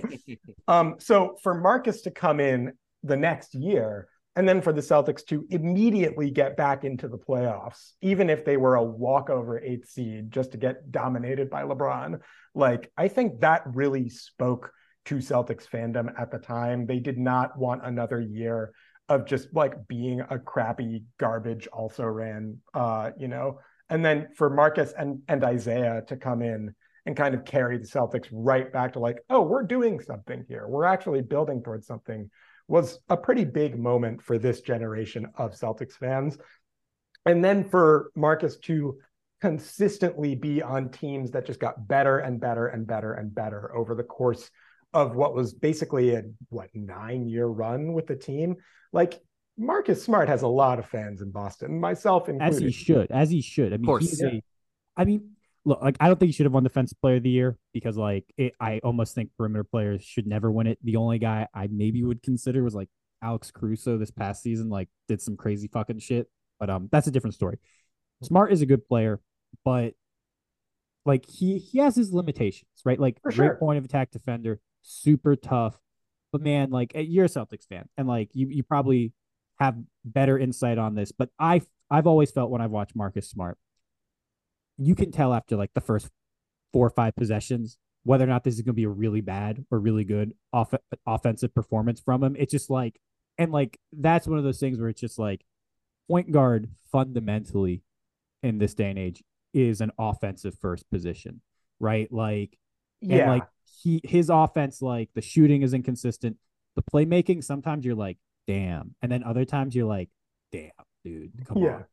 So for Marcus to come in the next year, and then for the Celtics to immediately get back into the playoffs, even if they were a walkover 8th seed, just to get dominated by LeBron, like, I think that really spoke to Celtics fandom at the time. They did not want another year of just like being a crappy garbage also ran, you know, and then for Marcus and Isaiah to come in and kind of carry the Celtics right back to like, oh, we're doing something here. We're actually building towards something, was a pretty big moment for this generation of Celtics fans. And then for Marcus to consistently be on teams that just got better and better and better and better over the course of what was basically a, 9-year run with the team. Like, Marcus Smart has a lot of fans in Boston, myself included. As he should, I mean, of course. Look, like, I don't think he should have won Defensive Player of the Year because, like, I almost think perimeter players should never win it. The only guy I maybe would consider was, like, Alex Caruso this past season, like, did some crazy fucking shit. But that's a different story. Smart is a good player, but, like, he has his limitations, right? Like, for sure. Great point of attack defender, super tough. But, man, like, you're a Celtics fan, and, like, you probably have better insight on this. But I've always felt when I've watched Marcus Smart, you can tell after like the first 4 or 5 possessions whether or not this is going to be a really bad or really good offensive performance from him. It's just like, and like, that's one of those things where it's just like, point guard fundamentally in this day and age is an offensive first position, right? Like, yeah, and like his offense, like the shooting is inconsistent, the playmaking. Sometimes you're like, damn. And then other times you're like, damn, dude, come on.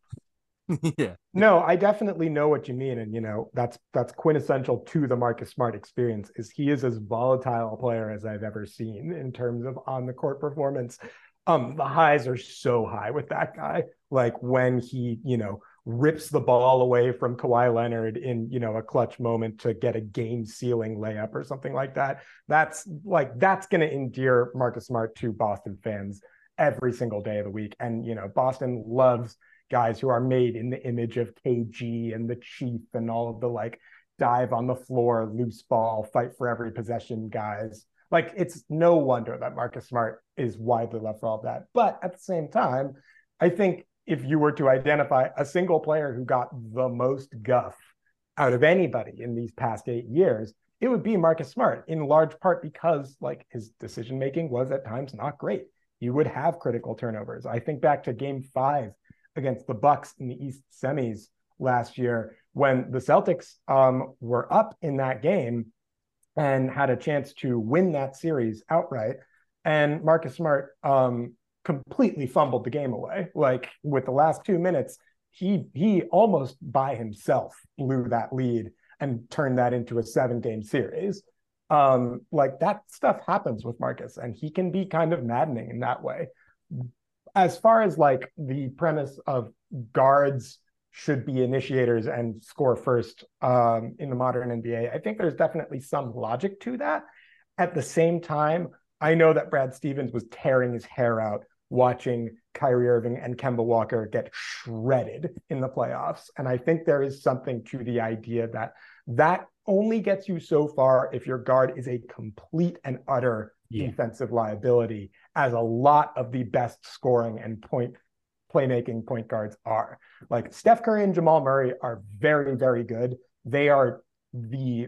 Yeah. No, I definitely know what you mean. And, you know, that's quintessential to the Marcus Smart experience, is he is as volatile a player as I've ever seen in terms of on the court performance. The highs are so high with that guy. Like when he, you know, rips the ball away from Kawhi Leonard in, you know, a clutch moment to get a game ceiling layup or something like that. That's going to endear Marcus Smart to Boston fans every single day of the week. And, you know, Boston loves guys who are made in the image of KG and the Chief and all of the like dive on the floor, loose ball, fight for every possession guys. Like, it's no wonder that Marcus Smart is widely loved for all of that. But at the same time, I think if you were to identify a single player who got the most guff out of anybody in these past 8 years, it would be Marcus Smart, in large part because like his decision-making was at times not great. You would have critical turnovers. I think back to Game 5 against the Bucks in the East semis last year, when the Celtics were up in that game and had a chance to win that series outright. And Marcus Smart completely fumbled the game away. Like with the last 2 minutes, he almost by himself blew that lead and turned that into a 7-game series. Like that stuff happens with Marcus, and he can be kind of maddening in that way. As far as like the premise of guards should be initiators and score first in the modern NBA, I think there's definitely some logic to that. At the same time, I know that Brad Stevens was tearing his hair out watching Kyrie Irving and Kemba Walker get shredded in the playoffs. And I think there is something to the idea that that only gets you so far if your guard is a complete and utter defensive liability, as a lot of the best scoring and playmaking point guards are. Like Steph Curry and Jamal Murray are very, very good. They are the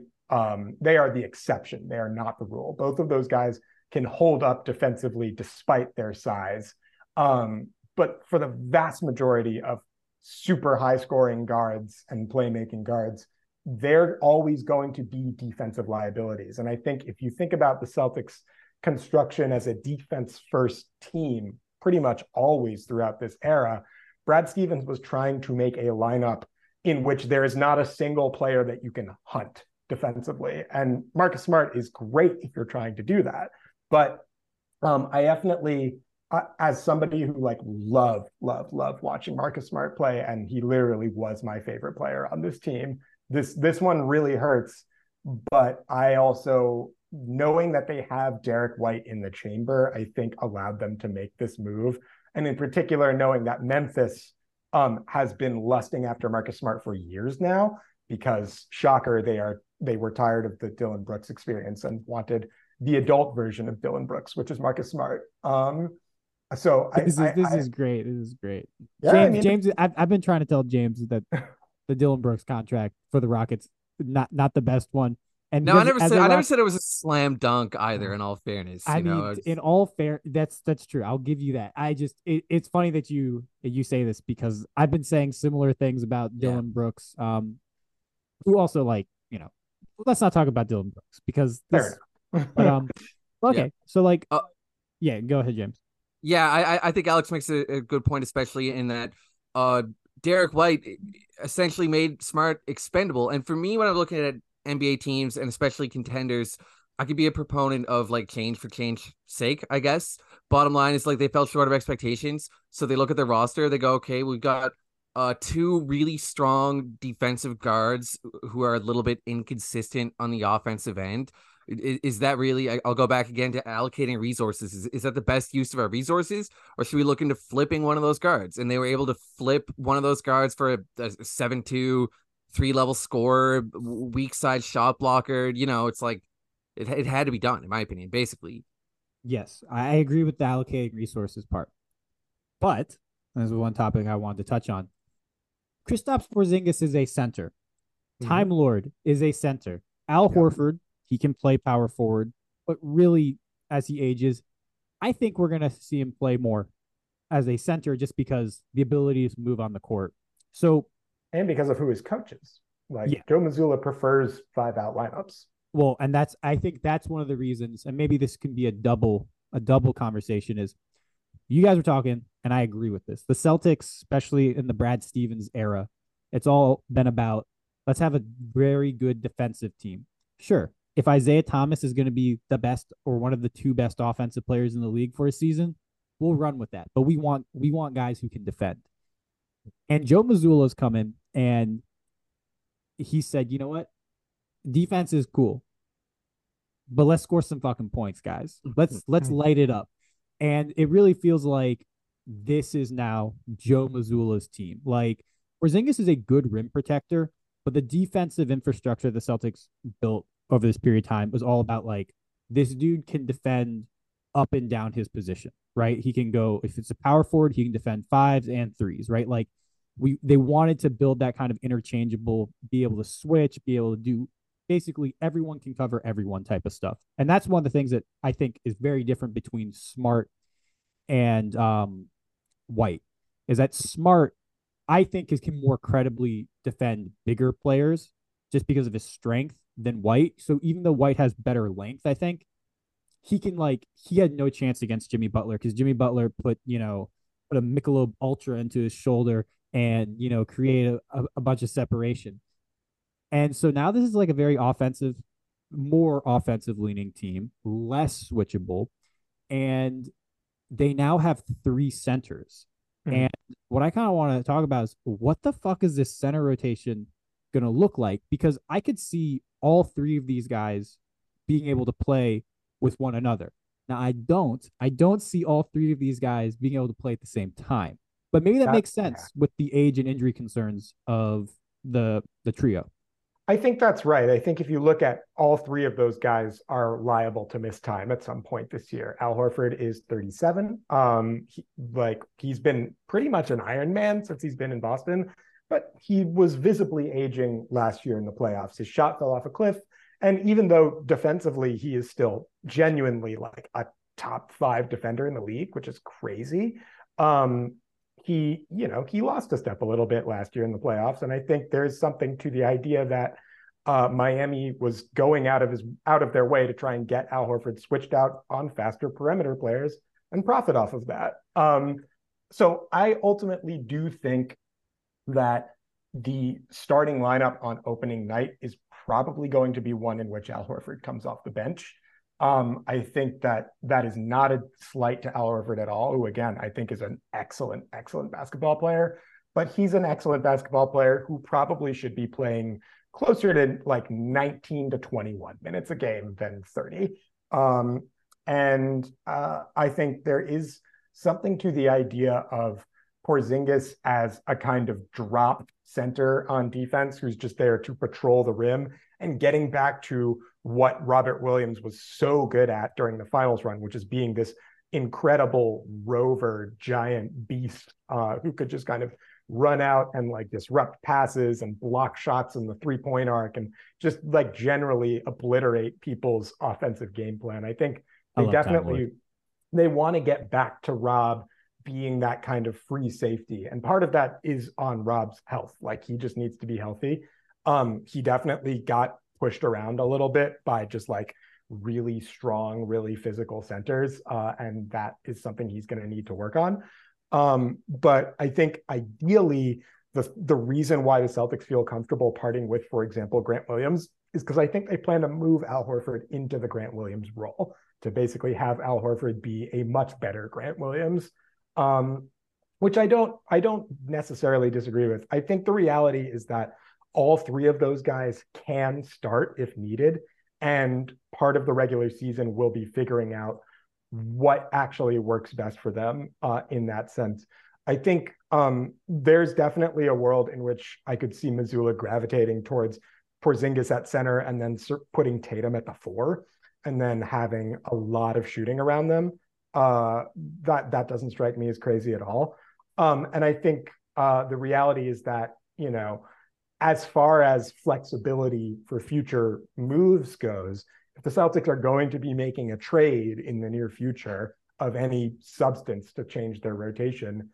exception. They are not the rule. Both of those guys can hold up defensively despite their size. But for the vast majority of super high scoring guards and playmaking guards, they're always going to be defensive liabilities. And I think if you think about the Celtics' construction as a defense-first team pretty much always throughout this era, Brad Stevens was trying to make a lineup in which there is not a single player that you can hunt defensively. And Marcus Smart is great if you're trying to do that. But I definitely, as somebody who like loved watching Marcus Smart play, and he literally was my favorite player on this team, this one really hurts. But I also, knowing that they have Derek White in the chamber, I think allowed them to make this move. And in particular, knowing that Memphis has been lusting after Marcus Smart for years now because, shocker, they were tired of the Dillon Brooks experience and wanted the adult version of Dillon Brooks, which is Marcus Smart. So this is great. This is great. Yeah, James, I've been trying to tell James that the Dillon Brooks contract for the Rockets, not the best one. And no, I never said it was a slam dunk either. In all fairness, that's true. I'll give you that. I just it's funny that you say this because I've been saying similar things about Dillon Brooks, who also let's not talk about Dillon Brooks because go ahead, James. Yeah, I think Alex makes a good point, especially in that Derek White essentially made Smart expendable. And for me, when I'm looking at NBA teams and especially contenders, I could be a proponent of change for change's sake, I guess. Bottom line is they fell short of expectations. So they look at their roster, they go, okay, we've got two really strong defensive guards who are a little bit inconsistent on the offensive end. Is that really, I'll go back again to allocating resources. Is that the best use of our resources? Or should we look into flipping one of those guards? And they were able to flip one of those guards for a 7-2, three-level scorer, weak side shot blocker. It had to be done, in my opinion, basically. Yes, I agree with the allocating resources part. But, there's one topic I wanted to touch on. Kristaps Porzingis is a center. Mm-hmm. Time Lord is a center. Al Horford, he can play power forward, but really, as he ages, I think we're going to see him play more as a center just because the ability to move on the court. So, and because of who his coach is. Joe Mazzulla prefers 5-out lineups. Well, and I think that's one of the reasons, and maybe this can be a double conversation, is you guys were talking, and I agree with this. The Celtics, especially in the Brad Stevens era, it's all been about, let's have a very good defensive team. Sure. If Isaiah Thomas is going to be the best or one of the two best offensive players in the league for a season, we'll run with that. But we want guys who can defend. And Joe Mazzulla's come in and he said, you know what? Defense is cool, but let's score some fucking points, guys. Let's light it up. And it really feels like this is now Joe Mazzulla's team. Porzingis is a good rim protector, but the defensive infrastructure the Celtics built over this period of time was all about this dude can defend up and down his position, right? He can go, if it's a power forward, he can defend fives and threes, right? They wanted to build that kind of interchangeable, be able to switch, be able to do basically everyone can cover everyone type of stuff. And that's one of the things that I think is very different between Smart and White is that Smart, I think, can more credibly defend bigger players just because of his strength than White. So even though White has better length, I think he can he had no chance against Jimmy Butler because Jimmy Butler put a Michelob Ultra into his shoulder and, create a bunch of separation. And so now this is a very offensive, more offensive leaning team, less switchable. And they now have three centers. Mm-hmm. And what I kind of want to talk about is what the fuck is this center rotation going to look like? Because I could see all three of these guys being able to play with one another. Now, I don't see all three of these guys being able to play at the same time. But maybe that makes sense with the age and injury concerns of the trio. I think that's right. I think if you look at all three of those guys are liable to miss time at some point this year. Al Horford is 37. He's been pretty much an Iron Man since he's been in Boston. But he was visibly aging last year in the playoffs. His shot fell off a cliff. And even though defensively, he is still genuinely a top five defender in the league, which is crazy. He lost a step a little bit last year in the playoffs. And I think there's something to the idea that Miami was going out of their way to try and get Al Horford switched out on faster perimeter players and profit off of that. So I ultimately do think that the starting lineup on opening night is probably going to be one in which Al Horford comes off the bench. I think that is not a slight to Al Horford at all, who, again, I think is an excellent, excellent basketball player. But he's an excellent basketball player who probably should be playing closer to 19 to 21 minutes a game than 30. I think there is something to the idea of Porzingis as a kind of drop center on defense who's just there to patrol the rim, and getting back to what Robert Williams was so good at during the finals run, which is being this incredible rover giant beast who could just kind of run out and like disrupt passes and block shots in the three-point arc and just like generally obliterate people's offensive game plan. I think they definitely, they want to get back to Rob being that kind of free safety. And part of that is on Rob's health. Like he just needs to be healthy. He definitely got pushed around a little bit by just like really strong, really physical centers. And that is something he's going to need to work on. But I think ideally the reason why the Celtics feel comfortable parting with, for example, Grant Williams is because I think they plan to move Al Horford into the Grant Williams role to basically have Al Horford be a much better Grant Williams, which I don't necessarily disagree with. I think the reality is that all three of those guys can start if needed. And part of the regular season will be figuring out what actually works best for them in that sense. I think there's definitely a world in which I could see Mazzulla gravitating towards Porzingis at center and then putting Tatum at the four and then having a lot of shooting around them. That doesn't strike me as crazy at all. And I think the reality is that, you know, as far as flexibility for future moves goes, if the Celtics are going to be making a trade in the near future of any substance to change their rotation,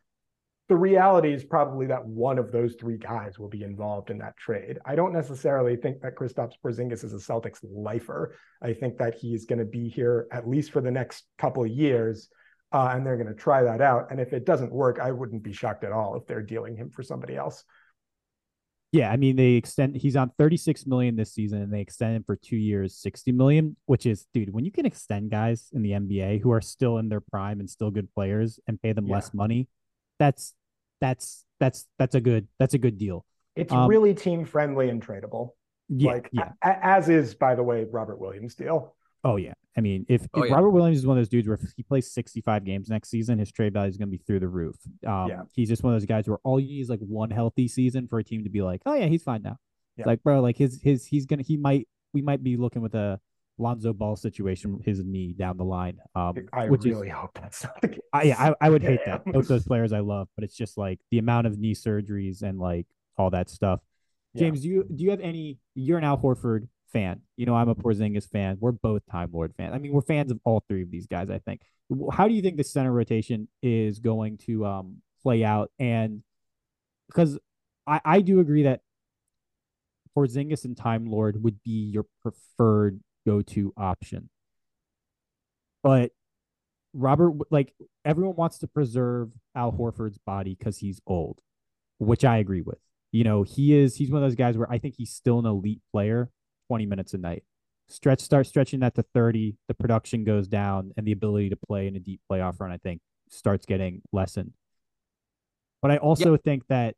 the reality is probably that one of those three guys will be involved in that trade. I don't necessarily think that Kristaps Porzingis is a Celtics lifer. I think that he's going to be here at least for the next couple of years, and they're going to try that out. And if it doesn't work, I wouldn't be shocked at all if they're dealing him for somebody else. Yeah, I mean, they extend, he's on $36 million this season and they extend him for 2 years, $60 million, which is, dude, when you can extend guys in the NBA who are still in their prime and still good players and pay them less money, that's a good deal. It's really team friendly and tradable. Yeah, like as is, by the way, Robert Williams' deal. Oh yeah. I mean, if Robert Williams is one of those dudes where if he plays 65 games next season, his trade value is going to be through the roof. He's just one of those guys where all you need is like one healthy season for a team to be like, oh yeah, he's fine now. Yeah. Like, bro, like we might be looking with a Lonzo Ball situation, his knee down the line. I really hope that's not the case. I would hate that. Both those players I love, but it's just like the amount of knee surgeries and like all that stuff. James, do you have any, you're an Al Horford fan. You know, I'm a Porzingis fan. We're both Time Lord fans. I mean, we're fans of all three of these guys, I think. How do you think the center rotation is going to play out? And because I do agree that Porzingis and Time Lord would be your preferred go-to option. But Robert, like, everyone wants to preserve Al Horford's body because he's old, which I agree with. You know, he's one of those guys where I think he's still an elite player. 20 minutes a night. Start stretching that to 30. The production goes down and the ability to play in a deep playoff run, I think, starts getting lessened. But I also think that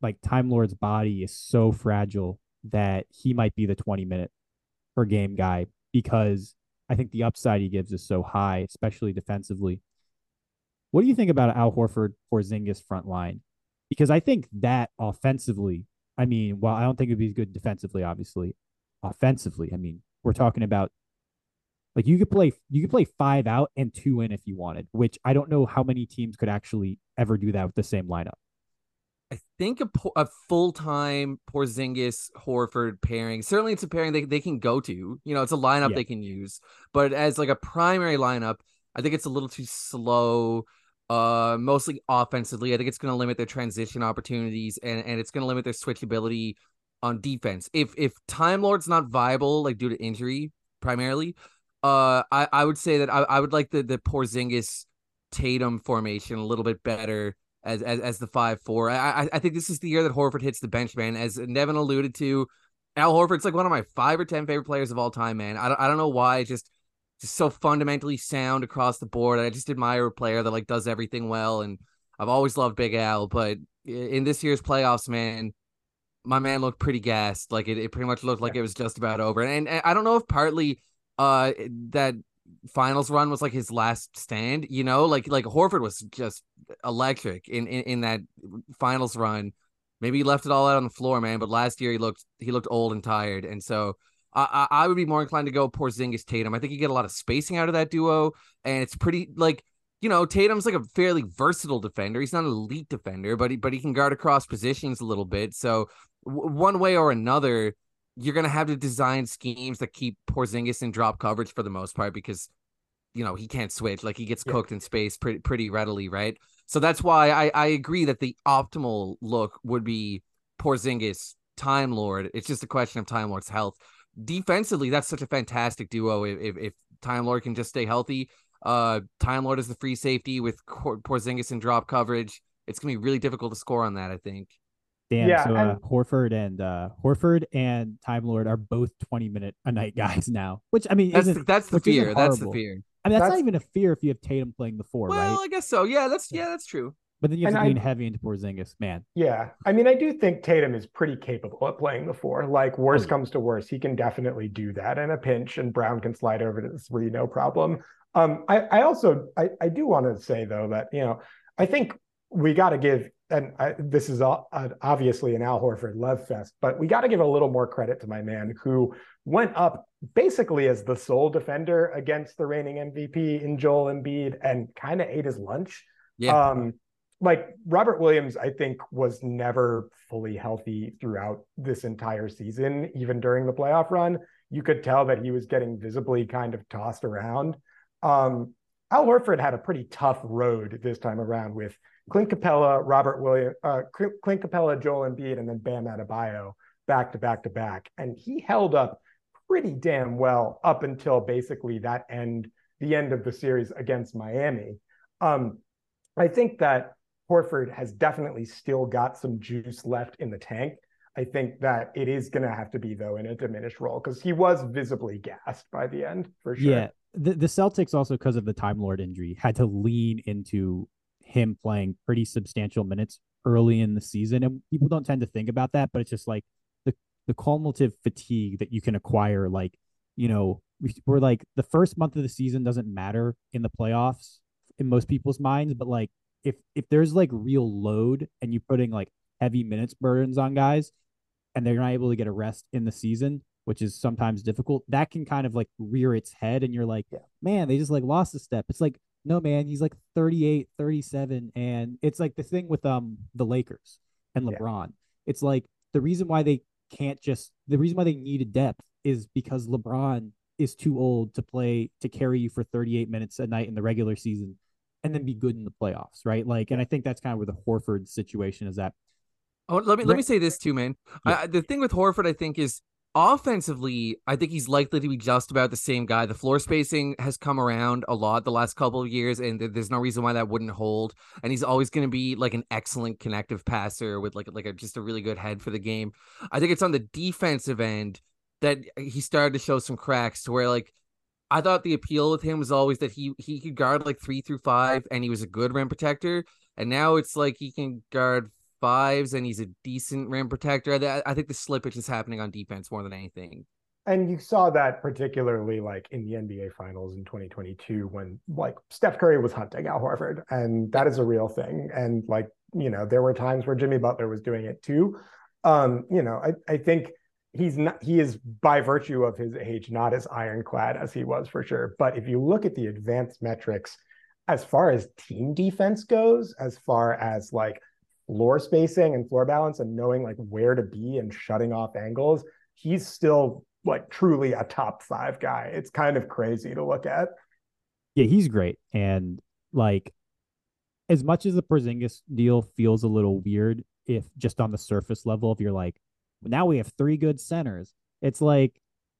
like Time Lord's body is so fragile that he might be the 20 minute per game guy because I think the upside he gives is so high, especially defensively. What do you think about Al Horford or Porzingis front line? Because I think that offensively, I mean, while I don't think it'd be good defensively, obviously, offensively, I mean, we're talking about like you could play five out and two in if you wanted, which I don't know how many teams could actually ever do that with the same lineup. I think a full-time Porzingis Horford pairing, certainly it's a pairing they can go to, you know, it's a lineup they can use, but as like a primary lineup, I think it's a little too slow. Mostly offensively. I think it's going to limit their transition opportunities and it's going to limit their switchability on defense. If Time Lord's not viable, like due to injury primarily, I would say that I would like the Porzingis Tatum formation a little bit better as the 5-4. I think this is the year that Horford hits the bench, man. As Nevin alluded to, Al Horford's like one of my 5 or 10 favorite players of all time, man. I don't know why. It's just so fundamentally sound across the board. I just admire a player that like does everything well. And I've always loved Big Al, but in this year's playoffs, man, my man looked pretty gassed. Like it pretty much looked like it was just about over. And I don't know if partly that finals run was like his last stand, you know, like Horford was just electric in that finals run. Maybe he left it all out on the floor, man. But last year he looked old and tired. And so I would be more inclined to go Porzingis Tatum. I think you get a lot of spacing out of that duo, and it's pretty Tatum's like a fairly versatile defender. He's not an elite defender, but he can guard across positions a little bit. So one way or another, you're going to have to design schemes that keep Porzingis in drop coverage for the most part because, he can't switch. Like, he gets cooked in space pretty readily, right? So that's why I agree that the optimal look would be Porzingis, Time Lord. It's just a question of Time Lord's health. Defensively, that's such a fantastic duo if Time Lord can just stay healthy. Time Lord is the free safety with Porzingis in drop coverage. It's going to be really difficult to score on that, I think. Damn, yeah, so Horford and Time Lord are both 20-minute a night guys now. Which I mean, that's the fear. That's the fear. I mean, that's not even a fear if you have Tatum playing the four, right? Well, I guess so. Yeah, that's true. But then you have to lean heavy into Porzingis, man. Yeah, I mean, I do think Tatum is pretty capable at playing the four. Like, worst comes to worst, he can definitely do that in a pinch, and Brown can slide over to the three, no problem. I also do want to say though that I think we got to give. This is obviously an Al Horford love fest, but we got to give a little more credit to my man who went up basically as the sole defender against the reigning MVP in Joel Embiid and kind of ate his lunch. Yeah. Robert Williams, I think, was never fully healthy throughout this entire season, even during the playoff run. You could tell that he was getting visibly kind of tossed around. Al Horford had a pretty tough road this time around with Clint Capella, Joel Embiid, and then Bam Adebayo back to back. And he held up pretty damn well up until basically the end of the series against Miami. I think that Horford has definitely still got some juice left in the tank. I think that it is going to have to be, though, in a diminished role because he was visibly gassed by the end, for sure. Yeah, the Celtics also, because of the Time Lord injury, had to lean into him playing pretty substantial minutes early in the season. And people don't tend to think about that, but it's just like the cumulative fatigue that you can acquire. We're like the first month of the season doesn't matter in the playoffs in most people's minds. But if there's real load and you're putting heavy minutes burdens on guys and they're not able to get a rest in the season, which is sometimes difficult, that can kind of rear its head. And you're like, man, they just lost a step. It's like, no, man, he's 38, 37. And it's the thing with the Lakers and LeBron. Yeah. It's the reason why they can't just – the reason why they needed depth is because LeBron is too old to play to carry you for 38 minutes a night in the regular season and then be good in the playoffs, right? And I think that's kind of where the Horford situation is at. Oh, let me say this too, man. Yeah. The thing with Horford, I think, is offensively, I think he's likely to be just about the same guy. The floor spacing has come around a lot the last couple of years, and there's no reason why that wouldn't hold. And he's always going to be an excellent connective passer with just a really good head for the game. I think it's on the defensive end that he started to show some cracks to where I thought the appeal with him was always that he could guard 3 through 5 and he was a good rim protector. And now it's he can guard fives and he's a decent rim protector. I think the slippage is happening on defense more than anything. And you saw that particularly in the NBA Finals in 2022 when Steph Curry was hunting Al Horford, and that is a real thing. And there were times where Jimmy Butler was doing it too. I think he is by virtue of his age not as ironclad as he was for sure. But if you look at the advanced metrics, as far as team defense goes, as far as floor spacing and floor balance and knowing where to be and shutting off angles, he's still truly a top 5 guy. It's kind of crazy to look at. Yeah, he's great. And as much as the Porzingis deal feels a little weird, if just on the surface level, if you're now we have 3 good centers, it's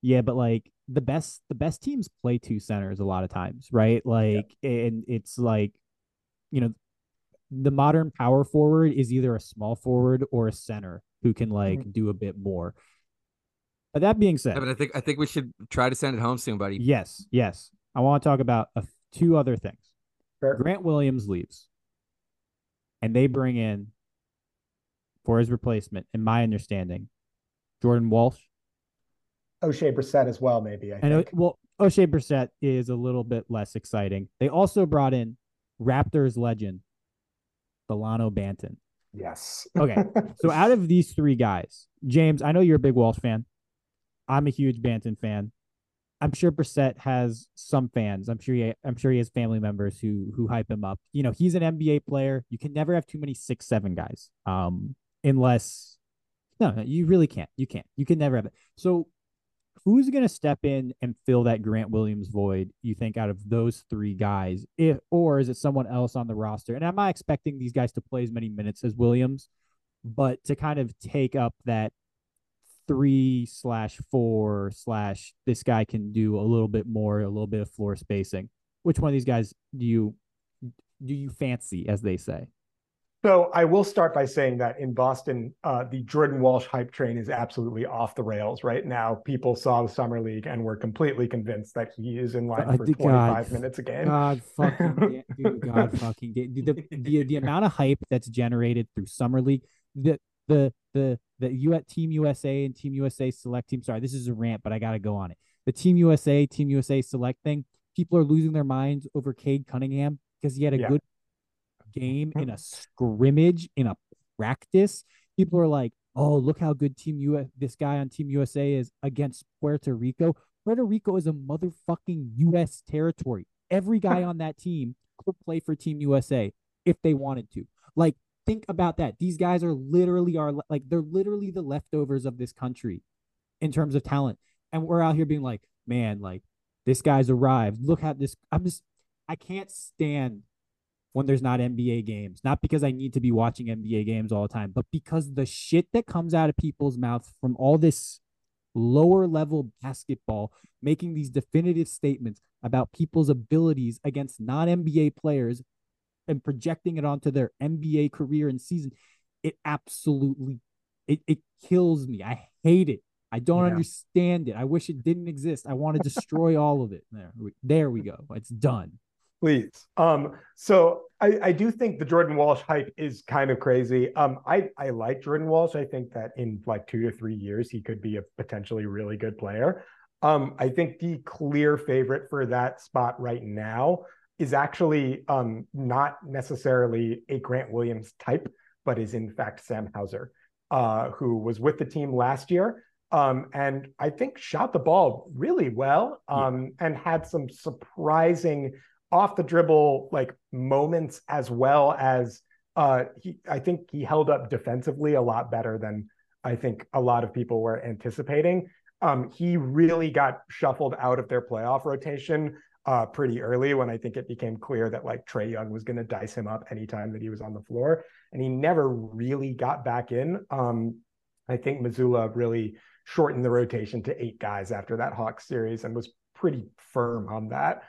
yeah, but the best teams play 2 centers a lot of times, right? And it's the modern power forward is either a small forward or a center who can do a bit more. But that being said, but I think we should try to send it home soon, buddy. Yes. I want to talk about 2 other things. Sure. Grant Williams leaves, and they bring in for his replacement, in my understanding, Jordan Walsh, O'Shea Brissett as well, maybe. I think. Well, O'Shea Brissett is a little bit less exciting. They also brought in Raptors legend Delano Banton. Yes. Okay. So out of these three guys, James, I know you're a big Walsh fan. I'm a huge Banton fan. I'm sure Brissett has some fans. I'm sure he has family members who hype him up. You know, he's an NBA player. You can never have too many 6'7" guys. Unless no, you really can't. You can't. You can never have it. So who's going to step in and fill that Grant Williams void, you think, out of those three guys? Or is it someone else on the roster? And I'm not expecting these guys to play as many minutes as Williams, but to kind of take up that 3/4/ this guy can do a little bit more, a little bit of floor spacing. Which one of these guys do you fancy, as they say? So I will start by saying that in Boston, the Jordan Walsh hype train is absolutely off the rails right now. People saw the Summer League and were completely convinced that he is in line for 25 minutes a game. God fucking game. The amount of hype that's generated through Summer League, the Team USA and Team USA Select team. Sorry, this is a rant, but I got to go on it. The Team USA Select thing. People are losing their minds over Cade Cunningham because he had a good game in a scrimmage, in a practice. People are like, oh, look how good this guy on Team USA is against Puerto Rico. Puerto Rico is a motherfucking U.S. territory. Every guy on that team could play for Team USA if they wanted to. Like, think about that. These guys are literally the leftovers of this country in terms of talent. And we're out here being like, man, like, this guy's arrived. Look at this. I can't stand when there's not NBA games, not because I need to be watching NBA games all the time, but because the shit that comes out of people's mouths from all this lower level basketball, making these definitive statements about people's abilities against non-NBA players and projecting it onto their NBA career and season. It absolutely, it kills me. I hate it. I don't understand it. I wish it didn't exist. I want to destroy all of it. There we go. It's done. Please. So I do think the Jordan Walsh hype is kind of crazy. I like Jordan Walsh. I think that in like 2 to 3 years, he could be a potentially really good player. I think the clear favorite for that spot right now is actually not necessarily a Grant Williams type, but is in fact Sam Hauser, who was with the team last year. And I think shot the ball really well and had some surprising off the dribble like moments, as well as I think he held up defensively a lot better than I think a lot of people were anticipating. He really got shuffled out of their playoff rotation pretty early, when I think it became clear that like Trae Young was going to dice him up anytime that he was on the floor, and he never really got back in. I think Mazzulla really shortened the rotation to 8 guys after that Hawks series and was pretty firm on that.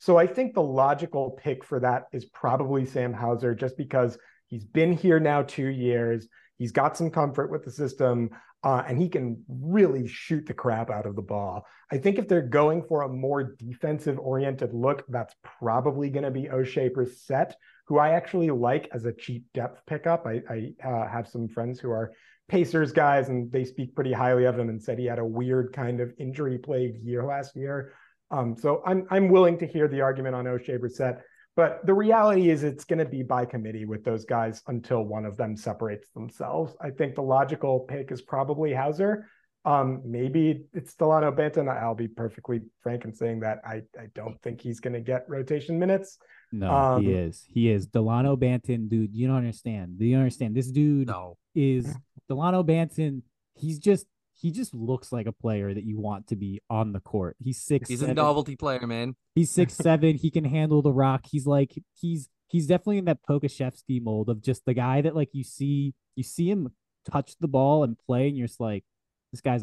So I think the logical pick for that is probably Sam Hauser, just because he's been here now 2 years. He's got some comfort with the system, and he can really shoot the crap out of the ball. I think if they're going for a more defensive-oriented look, that's probably going to be O'Shea Brissett, who I actually like as a cheap depth pickup. I have some friends who are Pacers guys, and they speak pretty highly of him and said he had a weird kind of injury-plagued year last year. So I'm willing to hear the argument on O'Shea Brissett, but the reality is it's going to be by committee with those guys until one of them separates themselves. I think the logical pick is probably Hauser. Maybe it's Delano Banton. I'll be perfectly frank in saying that I don't think he's going to get rotation minutes. No, he is Delano Banton, dude. You don't understand. Do you understand? This dude is Delano Banton. He just looks like a player that you want to be on the court. He's 6'7". A novelty player, man. He's 6'7". He can handle the rock. He's definitely in that Pokuševski mold of just the guy that like you see him touch the ball and play, and you're just like, this guy's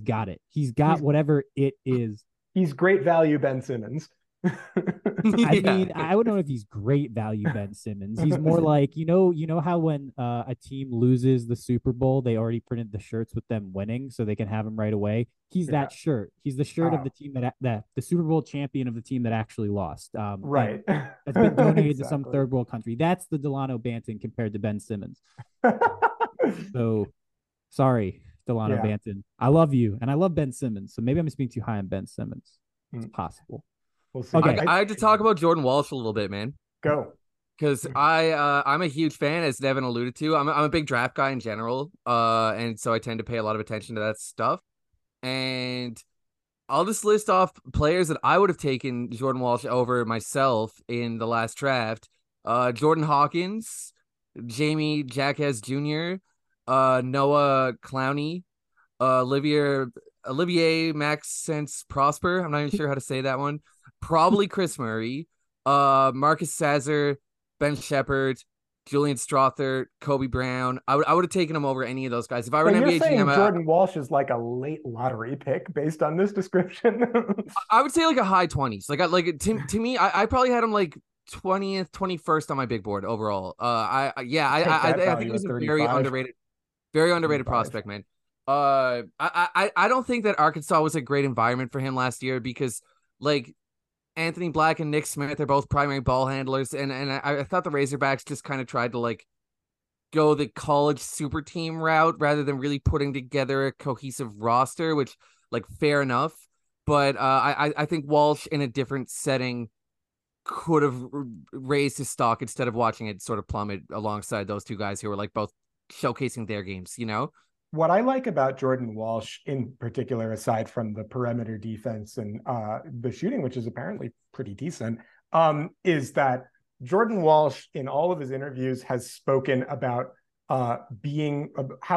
got it. He's got whatever it is. He's great value Ben Simmons. I mean, I don't know if he's great value Ben Simmons. He's more like, you know how when a team loses the Super Bowl, they already printed the shirts with them winning so they can have him right away. He's that shirt. He's the shirt of the team that the Super Bowl champion of the team that actually lost. Right. That's been donated to some third world country. That's the Delano Banton compared to Ben Simmons. So sorry. Delano Banton. I love you, and I love Ben Simmons. So maybe I'm speaking too high on Ben Simmons. It's possible. We'll see. Okay, I have to talk about Jordan Walsh a little bit, man. Go. Because I'm a huge fan, as Nevin alluded to. I'm a big draft guy in general, and so I tend to pay a lot of attention to that stuff. And I'll just list off players that I would have taken Jordan Walsh over myself in the last draft. Jordan Hawkins, Jamie Jackass Jr., Noah Clowney, Olivier Maxence Prosper. I'm not even sure how to say that one. Probably Chris Murray, Marcus Sazer, Ben Shepard, Julian Strother, Kobe Brown. I would have taken him over any of those guys. If I were an NBA GM, Jordan Walsh is like a late lottery pick based on this description. I would say like a high 20s. To me, I probably had him like 20th, 21st on my big board overall. I think he's a very underrated prospect, man. I don't think that Arkansas was a great environment for him last year because like Anthony Black and Nick Smith are both primary ball handlers, and I thought the Razorbacks just kind of tried to like go the college super team route rather than really putting together a cohesive roster, which like fair enough, but I think Walsh in a different setting could have raised his stock instead of watching it sort of plummet alongside those two guys who were like both showcasing their games, you know? What I like about Jordan Walsh in particular, aside from the perimeter defense and the shooting, which is apparently pretty decent, is that Jordan Walsh in all of his interviews has spoken about how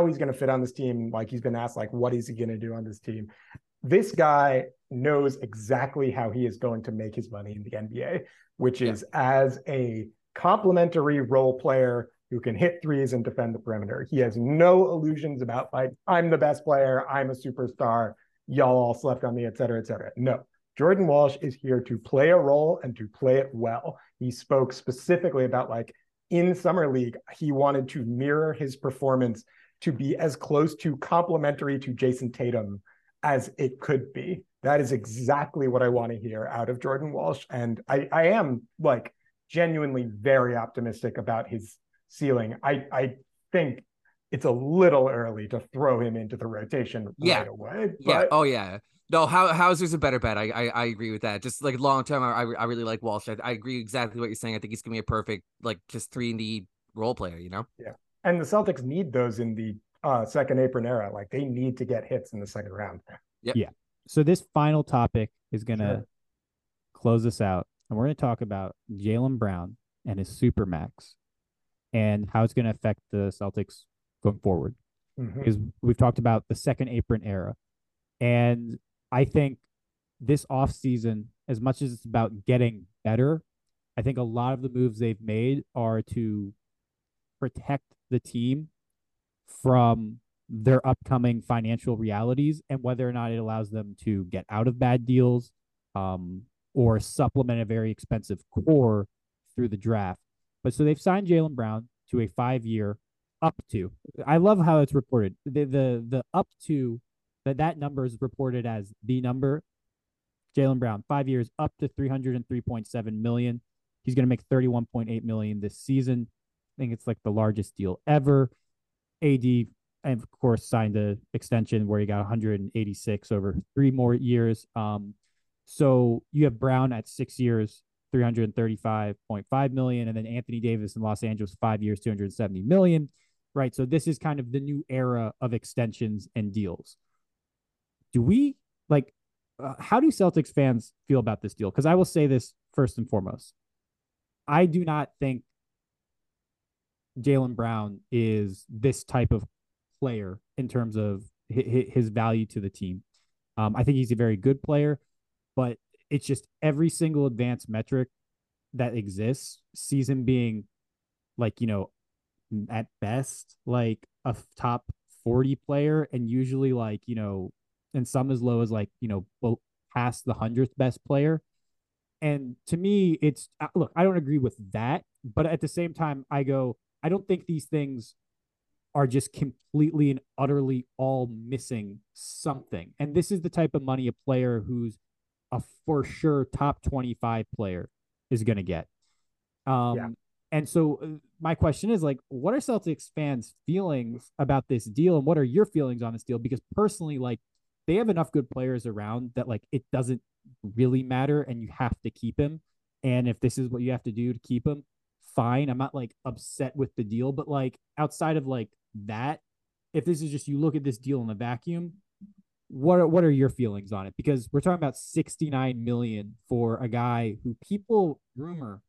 he's going to fit on this team. Like he's been asked, like, what is he going to do on this team? This guy knows exactly how he is going to make his money in the NBA, which is as a complimentary role player who can hit threes and defend the perimeter. He has no illusions about like, I'm the best player, I'm a superstar, y'all all slept on me, et cetera, et cetera. No, Jordan Walsh is here to play a role and to play it well. He spoke specifically about like in summer league, he wanted to mirror his performance to be as close to complimentary to Jayson Tatum as it could be. That is exactly what I want to hear out of Jordan Walsh. And I am like genuinely very optimistic about his ceiling. I think it's a little early to throw him into the rotation right away. But... Yeah. Oh yeah. No, Hauser's a better bet. I agree with that. Just like long term, I really like Walsh. I agree exactly what you're saying. I think he's gonna be a perfect like just 3D role player. You know. Yeah. And the Celtics need those in the second apron era. Like they need to get hits in the second round. Yep. Yeah. So this final topic is gonna close us out, and we're gonna talk about Jaylen Brown and his Supermax, and how it's going to affect the Celtics going forward. Because we've talked about the second apron era. And I think this offseason, as much as it's about getting better, I think a lot of the moves they've made are to protect the team from their upcoming financial realities and whether or not it allows them to get out of bad deals or supplement a very expensive core through the draft. But so they've signed Jaylen Brown to a 5-year up to. I love how it's reported. The up to that number is reported as the number. Jaylen Brown, 5 years up to $303.7 million. He's going to make $31.8 million this season. I think it's like the largest deal ever. AD, of course, signed an extension where he got 186 over 3 more years. So you have Brown at 6 years. $335.5 million, and then Anthony Davis in Los Angeles, 5 years, $270 million, right? So this is kind of the new era of extensions and deals. Do we like? How do Celtics fans feel about this deal? Because I will say this first and foremost: I do not think Jaylen Brown is this type of player in terms of his value to the team. I think he's a very good player, but it's just every single advanced metric that exists, season being like, you know, at best, like a top 40 player. And usually like, you know, and some as low as like, you know, past the 100th best player. And to me, it's look, I don't agree with that, but at the same time I go, I don't think these things are just completely and utterly all missing something. And this is the type of money a player who's a for sure top 25 player is going to get. And so my question is, like, what are Celtics fans' feelings about this deal? And what are your feelings on this deal? Because personally, like, they have enough good players around that, like, it doesn't really matter and you have to keep him. And if this is what you have to do to keep him, fine. I'm not, like, upset with the deal. But, like, outside of, like, that, if this is just you look at this deal in a vacuum, what are your feelings on it? Because we're talking about $69 million for a guy who people rumor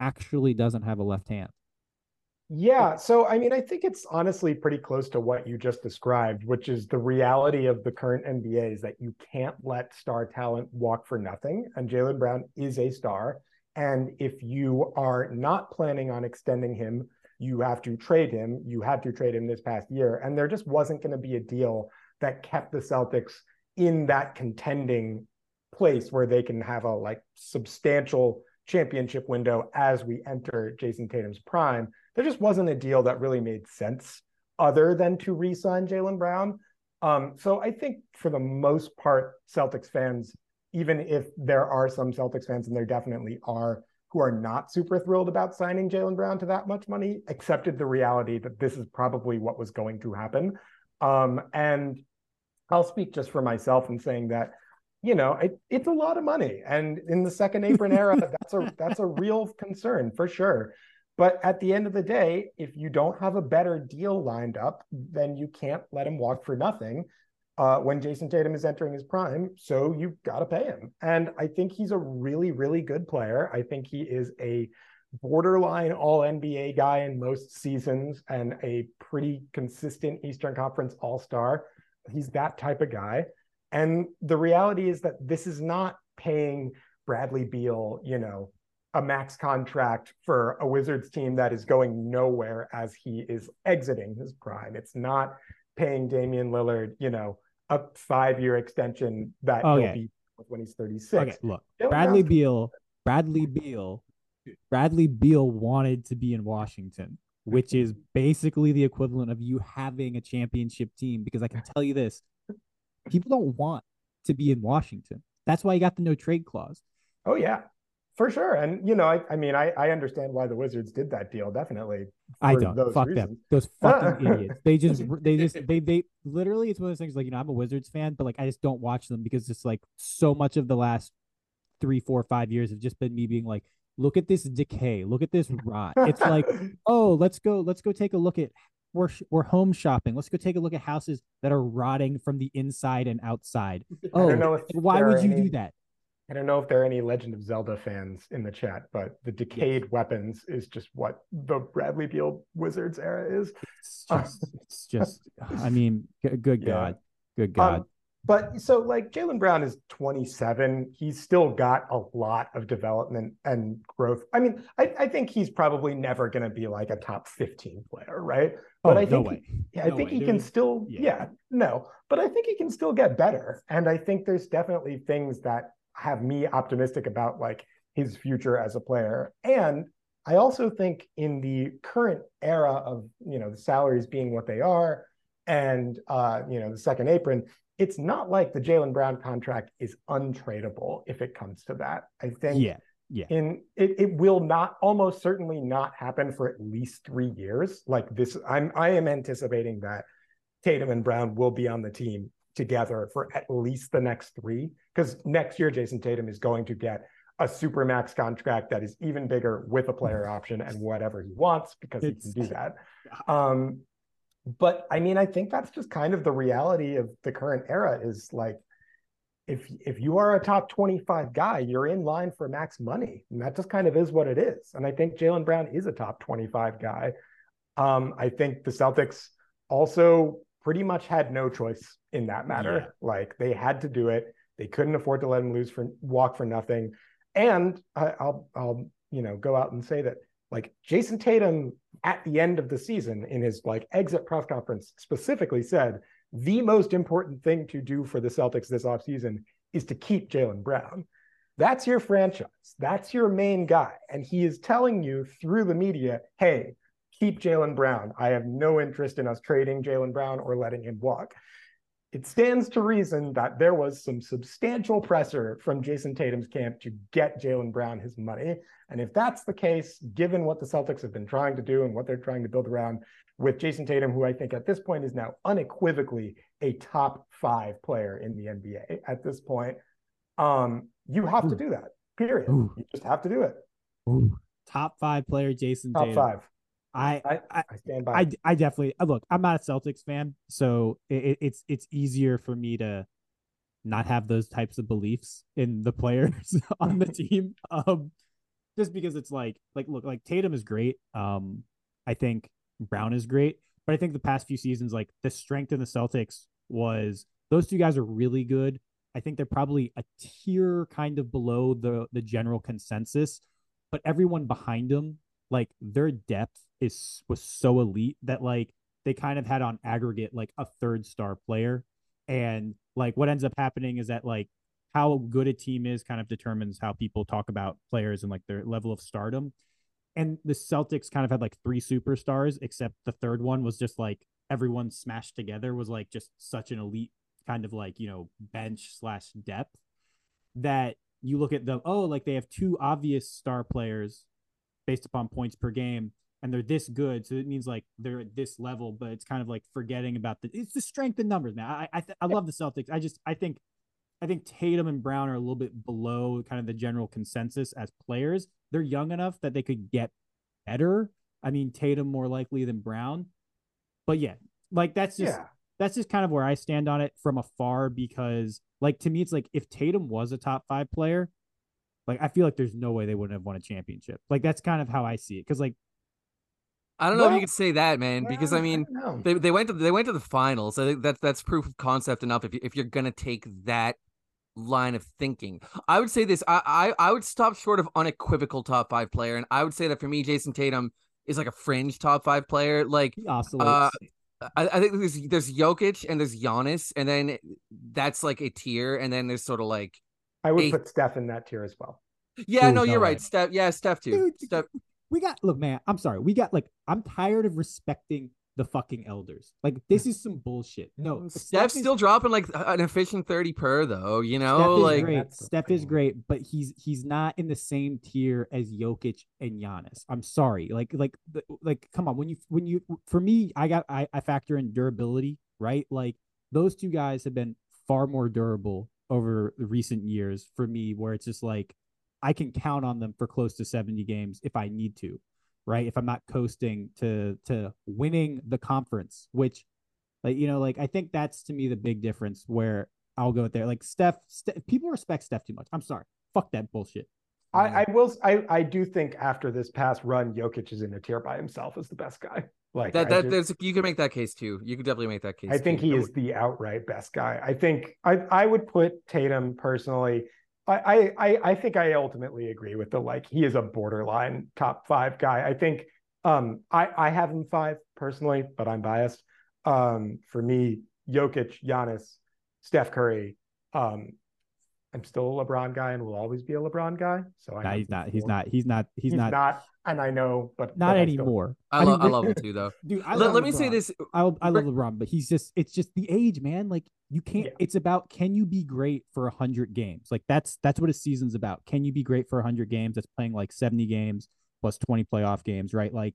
actually doesn't have a left hand. Yeah. So, I mean, I think it's honestly pretty close to what you just described, which is the reality of the current NBA is that you can't let star talent walk for nothing. And Jaylen Brown is a star. And if you are not planning on extending him, you have to trade him. You had to trade him this past year. And there just wasn't going to be a deal that kept the Celtics in that contending place where they can have a like substantial championship window as we enter Jason Tatum's prime. There just wasn't a deal that really made sense other than to re-sign Jaylen Brown. So I think for the most part, Celtics fans, even if there are some Celtics fans, and there definitely are, who are not super thrilled about signing Jaylen Brown to that much money, accepted the reality that this is probably what was going to happen. And I'll speak just for myself in saying that, you know, it's a lot of money. And in the second apron era, that's a real concern for sure. But at the end of the day, if you don't have a better deal lined up, then you can't let him walk for nothing when Jason Tatum is entering his prime. So you've got to pay him. And I think he's a really, really good player. I think he is a borderline all NBA guy in most seasons and a pretty consistent Eastern Conference all-star. He's that type of guy. And the reality is that this is not paying Bradley Beal, you know, a max contract for a Wizards team that is going nowhere as he is exiting his prime. It's not paying Damian Lillard, you know, a 5-year extension that he'll be when he's 36. Okay, look, Bradley Beal wanted to be in Washington, which is basically the equivalent of you having a championship team, because I can tell you this. People don't want to be in Washington. That's why you got the no trade clause. Oh, yeah, for sure. And, you know, I mean, I understand why the Wizards did that deal. Definitely. I don't. Fuck them. Those fucking idiots. They literally, it's one of those things like, you know, I'm a Wizards fan, but like, I just don't watch them because it's like so much of the last 3, 4, 5 years have just been me being like, look at this decay. Look at this rot. It's like, oh, let's go take a look at We're home shopping. Let's go take a look at houses that are rotting from the inside and outside. Oh, why would you do that? I don't know if there are any Legend of Zelda fans in the chat, but the decayed weapons is just what the Bradley Beal Wizards era is. It's just I mean, good God. But so like Jaylen Brown is 27. He's still got a lot of development and growth. I mean, I think he's probably never going to be like a top 15 player, right? But I think he can still get better. And I think there's definitely things that have me optimistic about like his future as a player. And I also think in the current era of, you know, the salaries being what they are and, you know, the second apron, it's not like the Jaylen Brown contract is untradeable if it comes to that. I think it will not, almost certainly not happen for at least 3 years. Like this, I am anticipating that Tatum and Brown will be on the team together for at least the next 3, because next year Jason Tatum is going to get a supermax contract that is even bigger with a player option and whatever he wants, because he can do that. But I mean, I think that's just kind of the reality of the current era is like, if you are a top 25 guy, you're in line for max money. And that just kind of is what it is. And I think Jaylen Brown is a top 25 guy. I think the Celtics also pretty much had no choice in that matter. Yeah. Like they had to do it. They couldn't afford to let him walk for nothing. And I'll you know, go out and say that like Jason Tatum at the end of the season in his like exit press conference specifically said, the most important thing to do for the Celtics this offseason is to keep Jaylen Brown. That's your franchise. That's your main guy. And he is telling you through the media, hey, keep Jaylen Brown. I have no interest in us trading Jaylen Brown or letting him walk. It stands to reason that there was some substantial pressure from Jayson Tatum's camp to get Jaylen Brown his money. And if that's the case, given what the Celtics have been trying to do and what they're trying to build around with Jayson Tatum, who I think at this point is now unequivocally a top five player in the NBA at this point, you have to do that, period. You just have to do it. Top five player Jayson Tatum. Top five. I stand by. I definitely look. I'm not a Celtics fan, so it's easier for me to not have those types of beliefs in the players on the team. Just because it's like Tatum is great. I think Brown is great, but I think the past few seasons, like the strength in the Celtics was those two guys are really good. I think they're probably a tier kind of below the general consensus, but everyone behind them, like their depth was so elite that like they kind of had on aggregate like a third star player. And like what ends up happening is that like how good a team is kind of determines how people talk about players and like their level of stardom. And the Celtics kind of had like three superstars, except the third one was just like everyone smashed together was like just such an elite kind of like, you know, bench/depth that you look at them. Oh, like they have two obvious star players based upon points per game, and they're this good, so it means like they're at this level, but it's kind of like forgetting about it's the strength in numbers, man. I love the Celtics. I think Tatum and Brown are a little bit below kind of the general consensus as players. They're young enough that they could get better. I mean, Tatum more likely than Brown, but yeah, like that's just kind of where I stand on it from afar, because like to me it's like if Tatum was a top five player, like, I feel like there's no way they wouldn't have won a championship. Like, that's kind of how I see it. Because, like, I don't know if you could say that, man. Because I mean, they went to the finals. I think that's proof of concept enough. If you're gonna take that line of thinking, I would say this. I would stop short of unequivocal top five player, and I would say that for me, Jayson Tatum is like a fringe top five player. Like, I think there's Jokic and there's Giannis, and then that's like a tier, and then there's sort of like. I would put Steph in that tier as well. Yeah, no, you're right. Steph, yeah, Steph too. Dude, Steph. I'm sorry. We got like, I'm tired of respecting the fucking elders. Like, this is some bullshit. No, Steph's still dropping like an efficient 30 per though. You know, Steph is great, but he's not in the same tier as Jokic and Giannis. I'm sorry. Like, come on. When you, for me, I factor in durability, right? Like, those two guys have been far more durable over the recent years for me, where it's just like I can count on them for close to 70 games if I need to, right? If I'm not coasting to winning the conference, which like, you know, like I think that's to me the big difference where I'll go there. Like Steph, people respect Steph too much. I'm sorry. Fuck that bullshit. I do think after this past run, Jokic is in a tier by himself as the best guy. Like that you can make that case too. You can definitely make that case. I think he is the outright best guy. I think I would put Tatum personally. I think I ultimately agree with the like he is a borderline top five guy. I think I have him five personally, but I'm biased. For me, Jokic, Giannis, Steph Curry. I'm still a LeBron guy and will always be a LeBron guy. So I he's not. And I know, but not anymore. I love him too, though. Dude, let me say this. I love LeBron, but it's just the age, man. Like you can't, It's about, can you be great for 100 games? Like that's what a season's about. Can you be great for 100 games? That's playing like 70 games plus 20 playoff games, right? Like,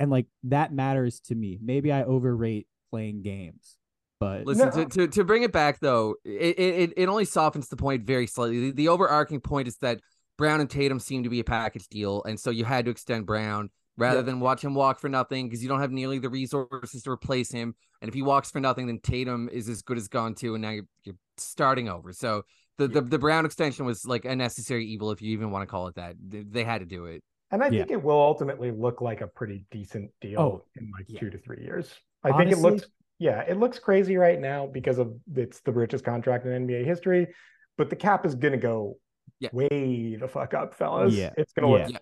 and like that matters to me. Maybe I overrate playing games. But listen, to bring it back though, it only softens the point very slightly. The overarching point is that Brown and Tatum seem to be a package deal, and so you had to extend Brown rather than watch him walk for nothing because you don't have nearly the resources to replace him. And if he walks for nothing, then Tatum is as good as gone too, and now you're starting over. So the Brown extension was like a necessary evil, if you even want to call it that. They had to do it, and I think it will ultimately look like a pretty decent deal in like 2 to 3 years. I think it looks. Yeah, it looks crazy right now because it's the richest contract in NBA history, but the cap is going to go way the fuck up, fellas. Yeah. It's going to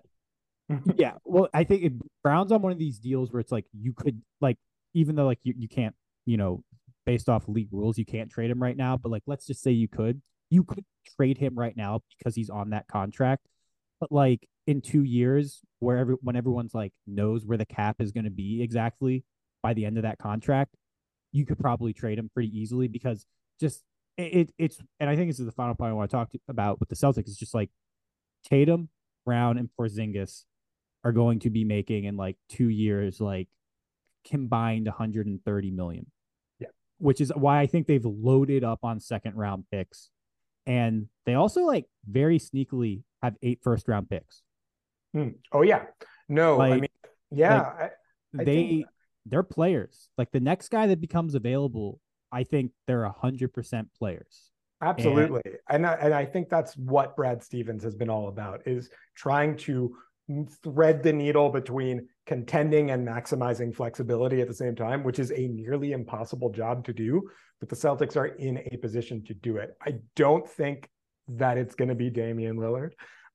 look. Yeah, well, I think Brown's on one of these deals where it's like you could, like, even though, like, you can't, you know, based off league rules, you can't trade him right now, but, like, let's just say you could trade him right now because he's on that contract. But, like, in 2 years, when everyone's, like, knows where the cap is going to be exactly by the end of that contract, you could probably trade him pretty easily, because just it's, and I think this is the final point I want to talk about with the Celtics, is just like Tatum, Brown, and Porzingis are going to be making in like 2 years, like combined $130 million. Yeah. Which is why I think they've loaded up on second round picks. And they also like very sneakily have 8 first round picks. Oh yeah. No, like, I mean, yeah, like they're players. Like the next guy that becomes available, I think they're 100% players. Absolutely. And I think that's what Brad Stevens has been all about, is trying to thread the needle between contending and maximizing flexibility at the same time, which is a nearly impossible job to do, but the Celtics are in a position to do it. I don't think that it's going to be Damian Lillard,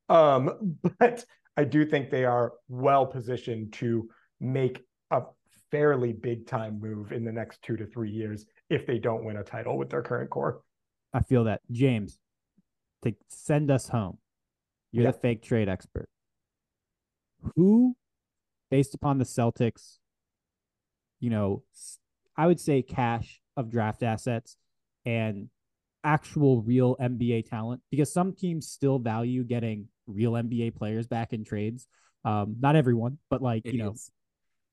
but I do think they are well positioned to make a fairly big time move in the next 2 to 3 years if they don't win a title with their current core. I feel that. James, to send us home, you're the fake trade expert. Who, based upon the Celtics, you know, I would say cash of draft assets and actual real NBA talent, because some teams still value getting real NBA players back in trades. Not everyone, but like, it you know,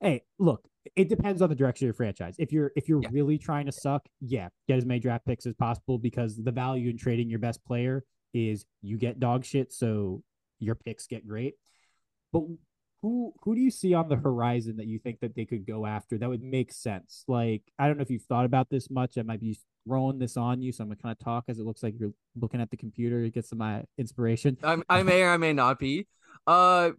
hey, look, it depends on the direction of your franchise. If you're really trying to suck, get as many draft picks as possible, because the value in trading your best player is you get dog shit, so your picks get great. But who do you see on the horizon that you think that they could go after that would make sense? Like, I don't know if you've thought about this much. I might be throwing this on you, so I'm going to kind of talk as it looks like you're looking at the computer to get some inspiration. I may or I may not be. I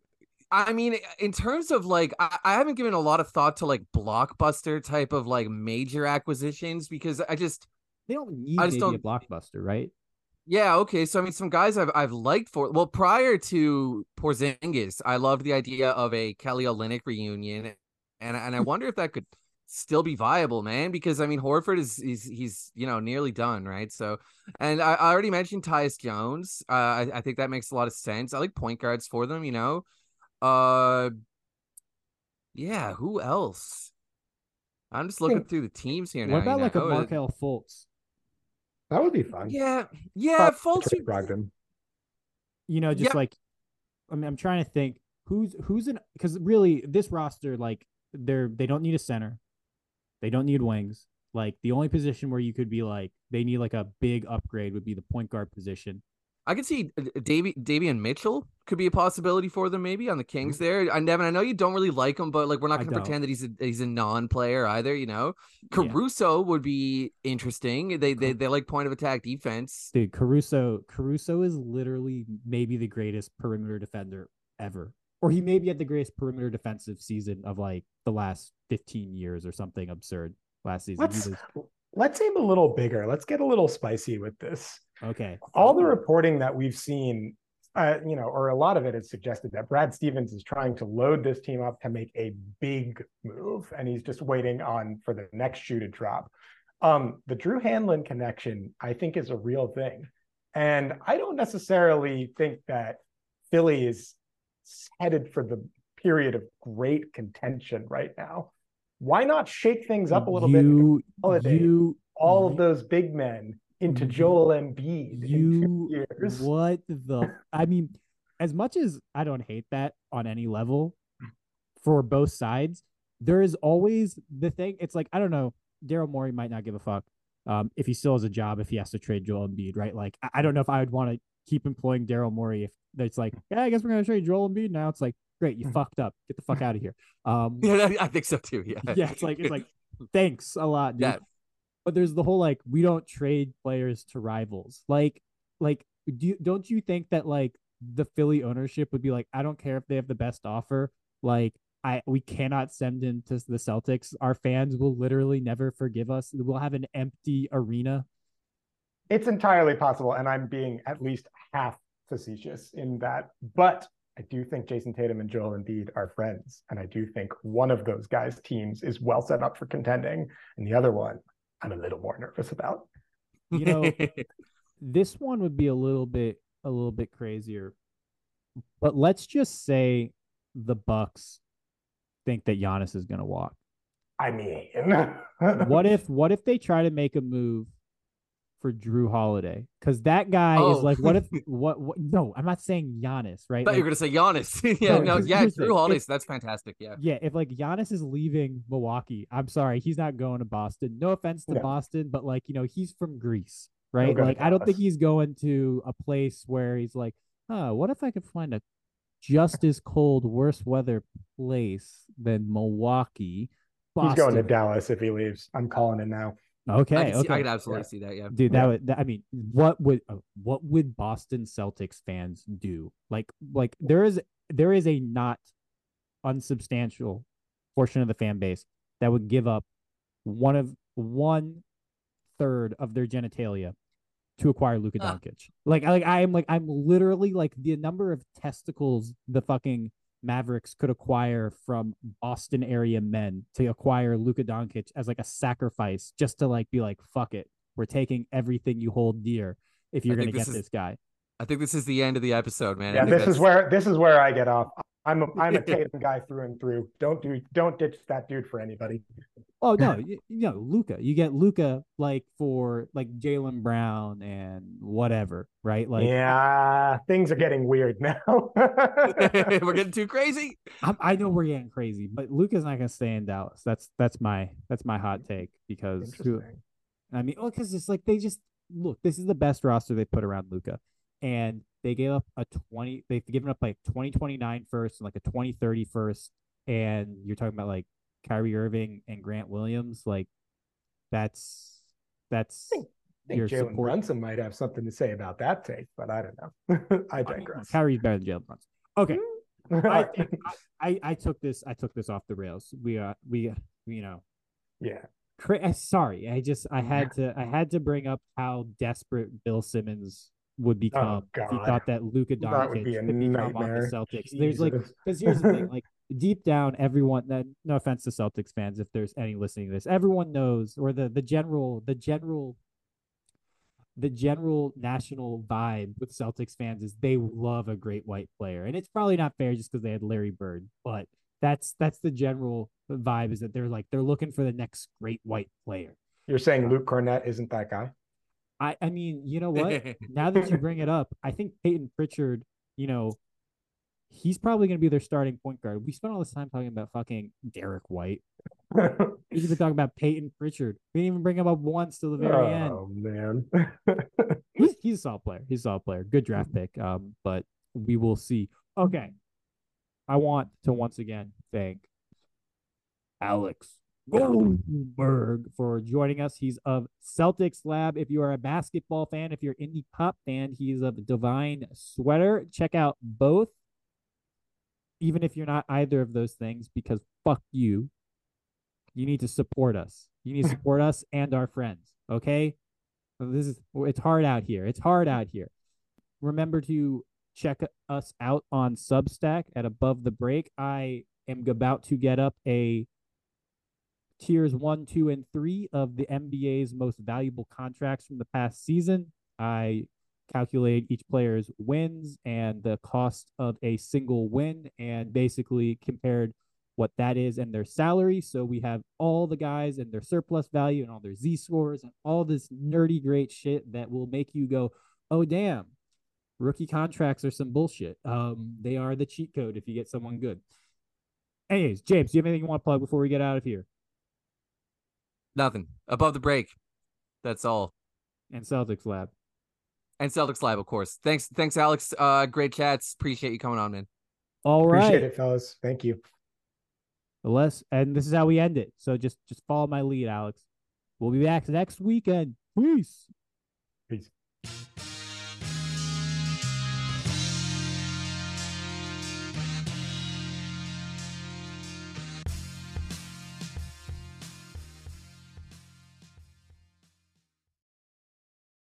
mean, in terms of like, I haven't given a lot of thought to like blockbuster type of like major acquisitions, because they don't need a blockbuster, right? Yeah, okay. So I mean, some guys I've liked for, well, prior to Porzingis, I loved the idea of a Kelly Olynyk reunion, and I wonder if that could still be viable, man. Because I mean, Horford he's you know, nearly done, right? So, and I already mentioned Tyus Jones. I think that makes a lot of sense. I like point guards for them, you know. Yeah. Who else? I'm just looking through the teams here now. What about like a Markelle Fultz? That would be fun. Yeah, Fultz. Brogdon. You know, just like, I mean, I'm trying to think who's in, because really this roster, like they don't need a center, they don't need wings. Like the only position where you could be like they need like a big upgrade would be the point guard position. I could see Davion Mitchell could be a possibility for them, maybe on the Kings there. And Nevin, I know you don't really like him, but like we're not going to pretend that he's a non-player either. You know, Caruso would be interesting. They like point of attack defense. Dude, Caruso is literally maybe the greatest perimeter defender ever, or he maybe had the greatest perimeter defensive season of like the last 15 years or something absurd last season. Let's aim a little bigger. Let's get a little spicy with this. Okay. All the reporting that we've seen, you know, or a lot of it has suggested that Brad Stevens is trying to load this team up to make a big move, and he's just waiting for the next shoe to drop. The Drew Hanlon connection, I think, is a real thing. And I don't necessarily think that Philly is headed for the period of great contention right now. Why not shake things up a little bit and consolidate all of those big men into Joel Embiid in 2 years? What the... I mean, as much as I don't hate that on any level for both sides, there is always the thing. It's like, I don't know, Daryl Morey might not give a fuck if he still has a job, if he has to trade Joel Embiid, right? Like, I don't know if I would want to keep employing Daryl Morey if it's like, yeah, I guess we're going to trade Joel Embiid now. It's like, great, you fucked up. Get the fuck out of here. Yeah, I think so too. Yeah. Yeah, it's like thanks a lot, dude. Yeah. But there's the whole like we don't trade players to rivals. Like don't you think that like the Philly ownership would be like, I don't care if they have the best offer. Like we cannot send him to the Celtics. Our fans will literally never forgive us. We'll have an empty arena. It's entirely possible, and I'm being at least half facetious in that, but I do think Jayson Tatum and Joel Embiid are friends, and I do think one of those guys' teams is well set up for contending, and the other one I'm a little more nervous about. You know, this one would be a little bit crazier, but let's just say the Bucks think that Giannis is going to walk. I mean, what if they try to make a move for Drew Holiday? Because that guy is like, what? No, I'm not saying Giannis, right? I thought you were gonna say Giannis. Drew Holiday. So that's fantastic. Yeah. If like Giannis is leaving Milwaukee, I'm sorry, he's not going to Boston. No offense to Boston, but like he's from Greece, right? Like I don't think he's going to a place where he's like, oh, what if I could find a just as cold, worse weather place than Milwaukee? Boston. He's going to Dallas if he leaves. I'm calling it now. Okay. I can absolutely see that. Yeah, dude, what would Boston Celtics fans do? Like there is a not unsubstantial portion of the fan base that would give up one third of their genitalia to acquire Luka Doncic. I'm literally like the number of testicles the fucking Mavericks could acquire from Boston area men to acquire Luka Doncic as like a sacrifice, just to like be like, fuck it, we're taking everything you hold dear if you're gonna get this guy. I think this is the end of the episode, man. Yeah, this is where I get off. I'm a Tatum guy through and through. Don't ditch that dude for anybody. Oh no, Luka. You get Luka like for like Jaylen Brown and whatever, right? Like, yeah, things are getting weird now. We're getting too crazy. I know we're getting crazy, but Luka's not gonna stay in Dallas. That's my hot take because because it's like they just look. This is the best roster they put around Luka, and they gave up they've given up like 2029 first and like a 2030 first, and you're talking about like Kyrie Irving and Grant Williams, like that's. I think Jalen Brunson might have something to say about that take, but I don't know. I digress. Kyrie's better than Jalen Brunson. Okay, I took this off the rails. Yeah. Sorry, I had to bring up how desperate Bill Simmons would become if he thought that Luka Doncic would become on the Celtics. Jesus. There's like, because here's the thing, like. Deep down, everyone, no offense to Celtics fans, if there's any listening to this, everyone knows, or the general national vibe with Celtics fans is they love a great white player. And it's probably not fair just because they had Larry Bird, but that's the general vibe, is that they're looking for the next great white player. You're saying Luke Cornett isn't that guy? I mean, you know what? Now that you bring it up, I think Peyton Pritchard, he's probably going to be their starting point guard. We spent all this time talking about fucking Derek White. We've been talking about Peyton Pritchard. We didn't even bring him up once till the very end. Oh, man. He's a solid player. Good draft pick. But we will see. Okay. I want to once again thank Alex Goldberg for joining us. He's of Celtics Lab. If you are a basketball fan, if you're an indie pop fan, he's of Divine Sweater. Check out both. Even if you're not either of those things, because fuck you, you need to support us. You need to support us and our friends, okay? It's hard out here. Remember to check us out on Substack at Above the Break. I am about to get up a tiers 1, 2, and 3 of the NBA's most valuable contracts from the past season. I calculate each player's wins and the cost of a single win, and basically compared what that is and their salary. So we have all the guys and their surplus value and all their Z scores and all this nerdy great shit that will make you go, oh damn, rookie contracts are some bullshit. They are the cheat code if you get someone good. Anyways, James, do you have anything you want to plug before we get out of here? Nothing. Above the Break. That's all. And Celtics Lab. And Celtics Live, of course. Thanks, Alex. Great chats. Appreciate you coming on, man. All right. Appreciate it, fellas. Thank you. And this is how we end it. So just follow my lead, Alex. We'll be back next weekend. Peace.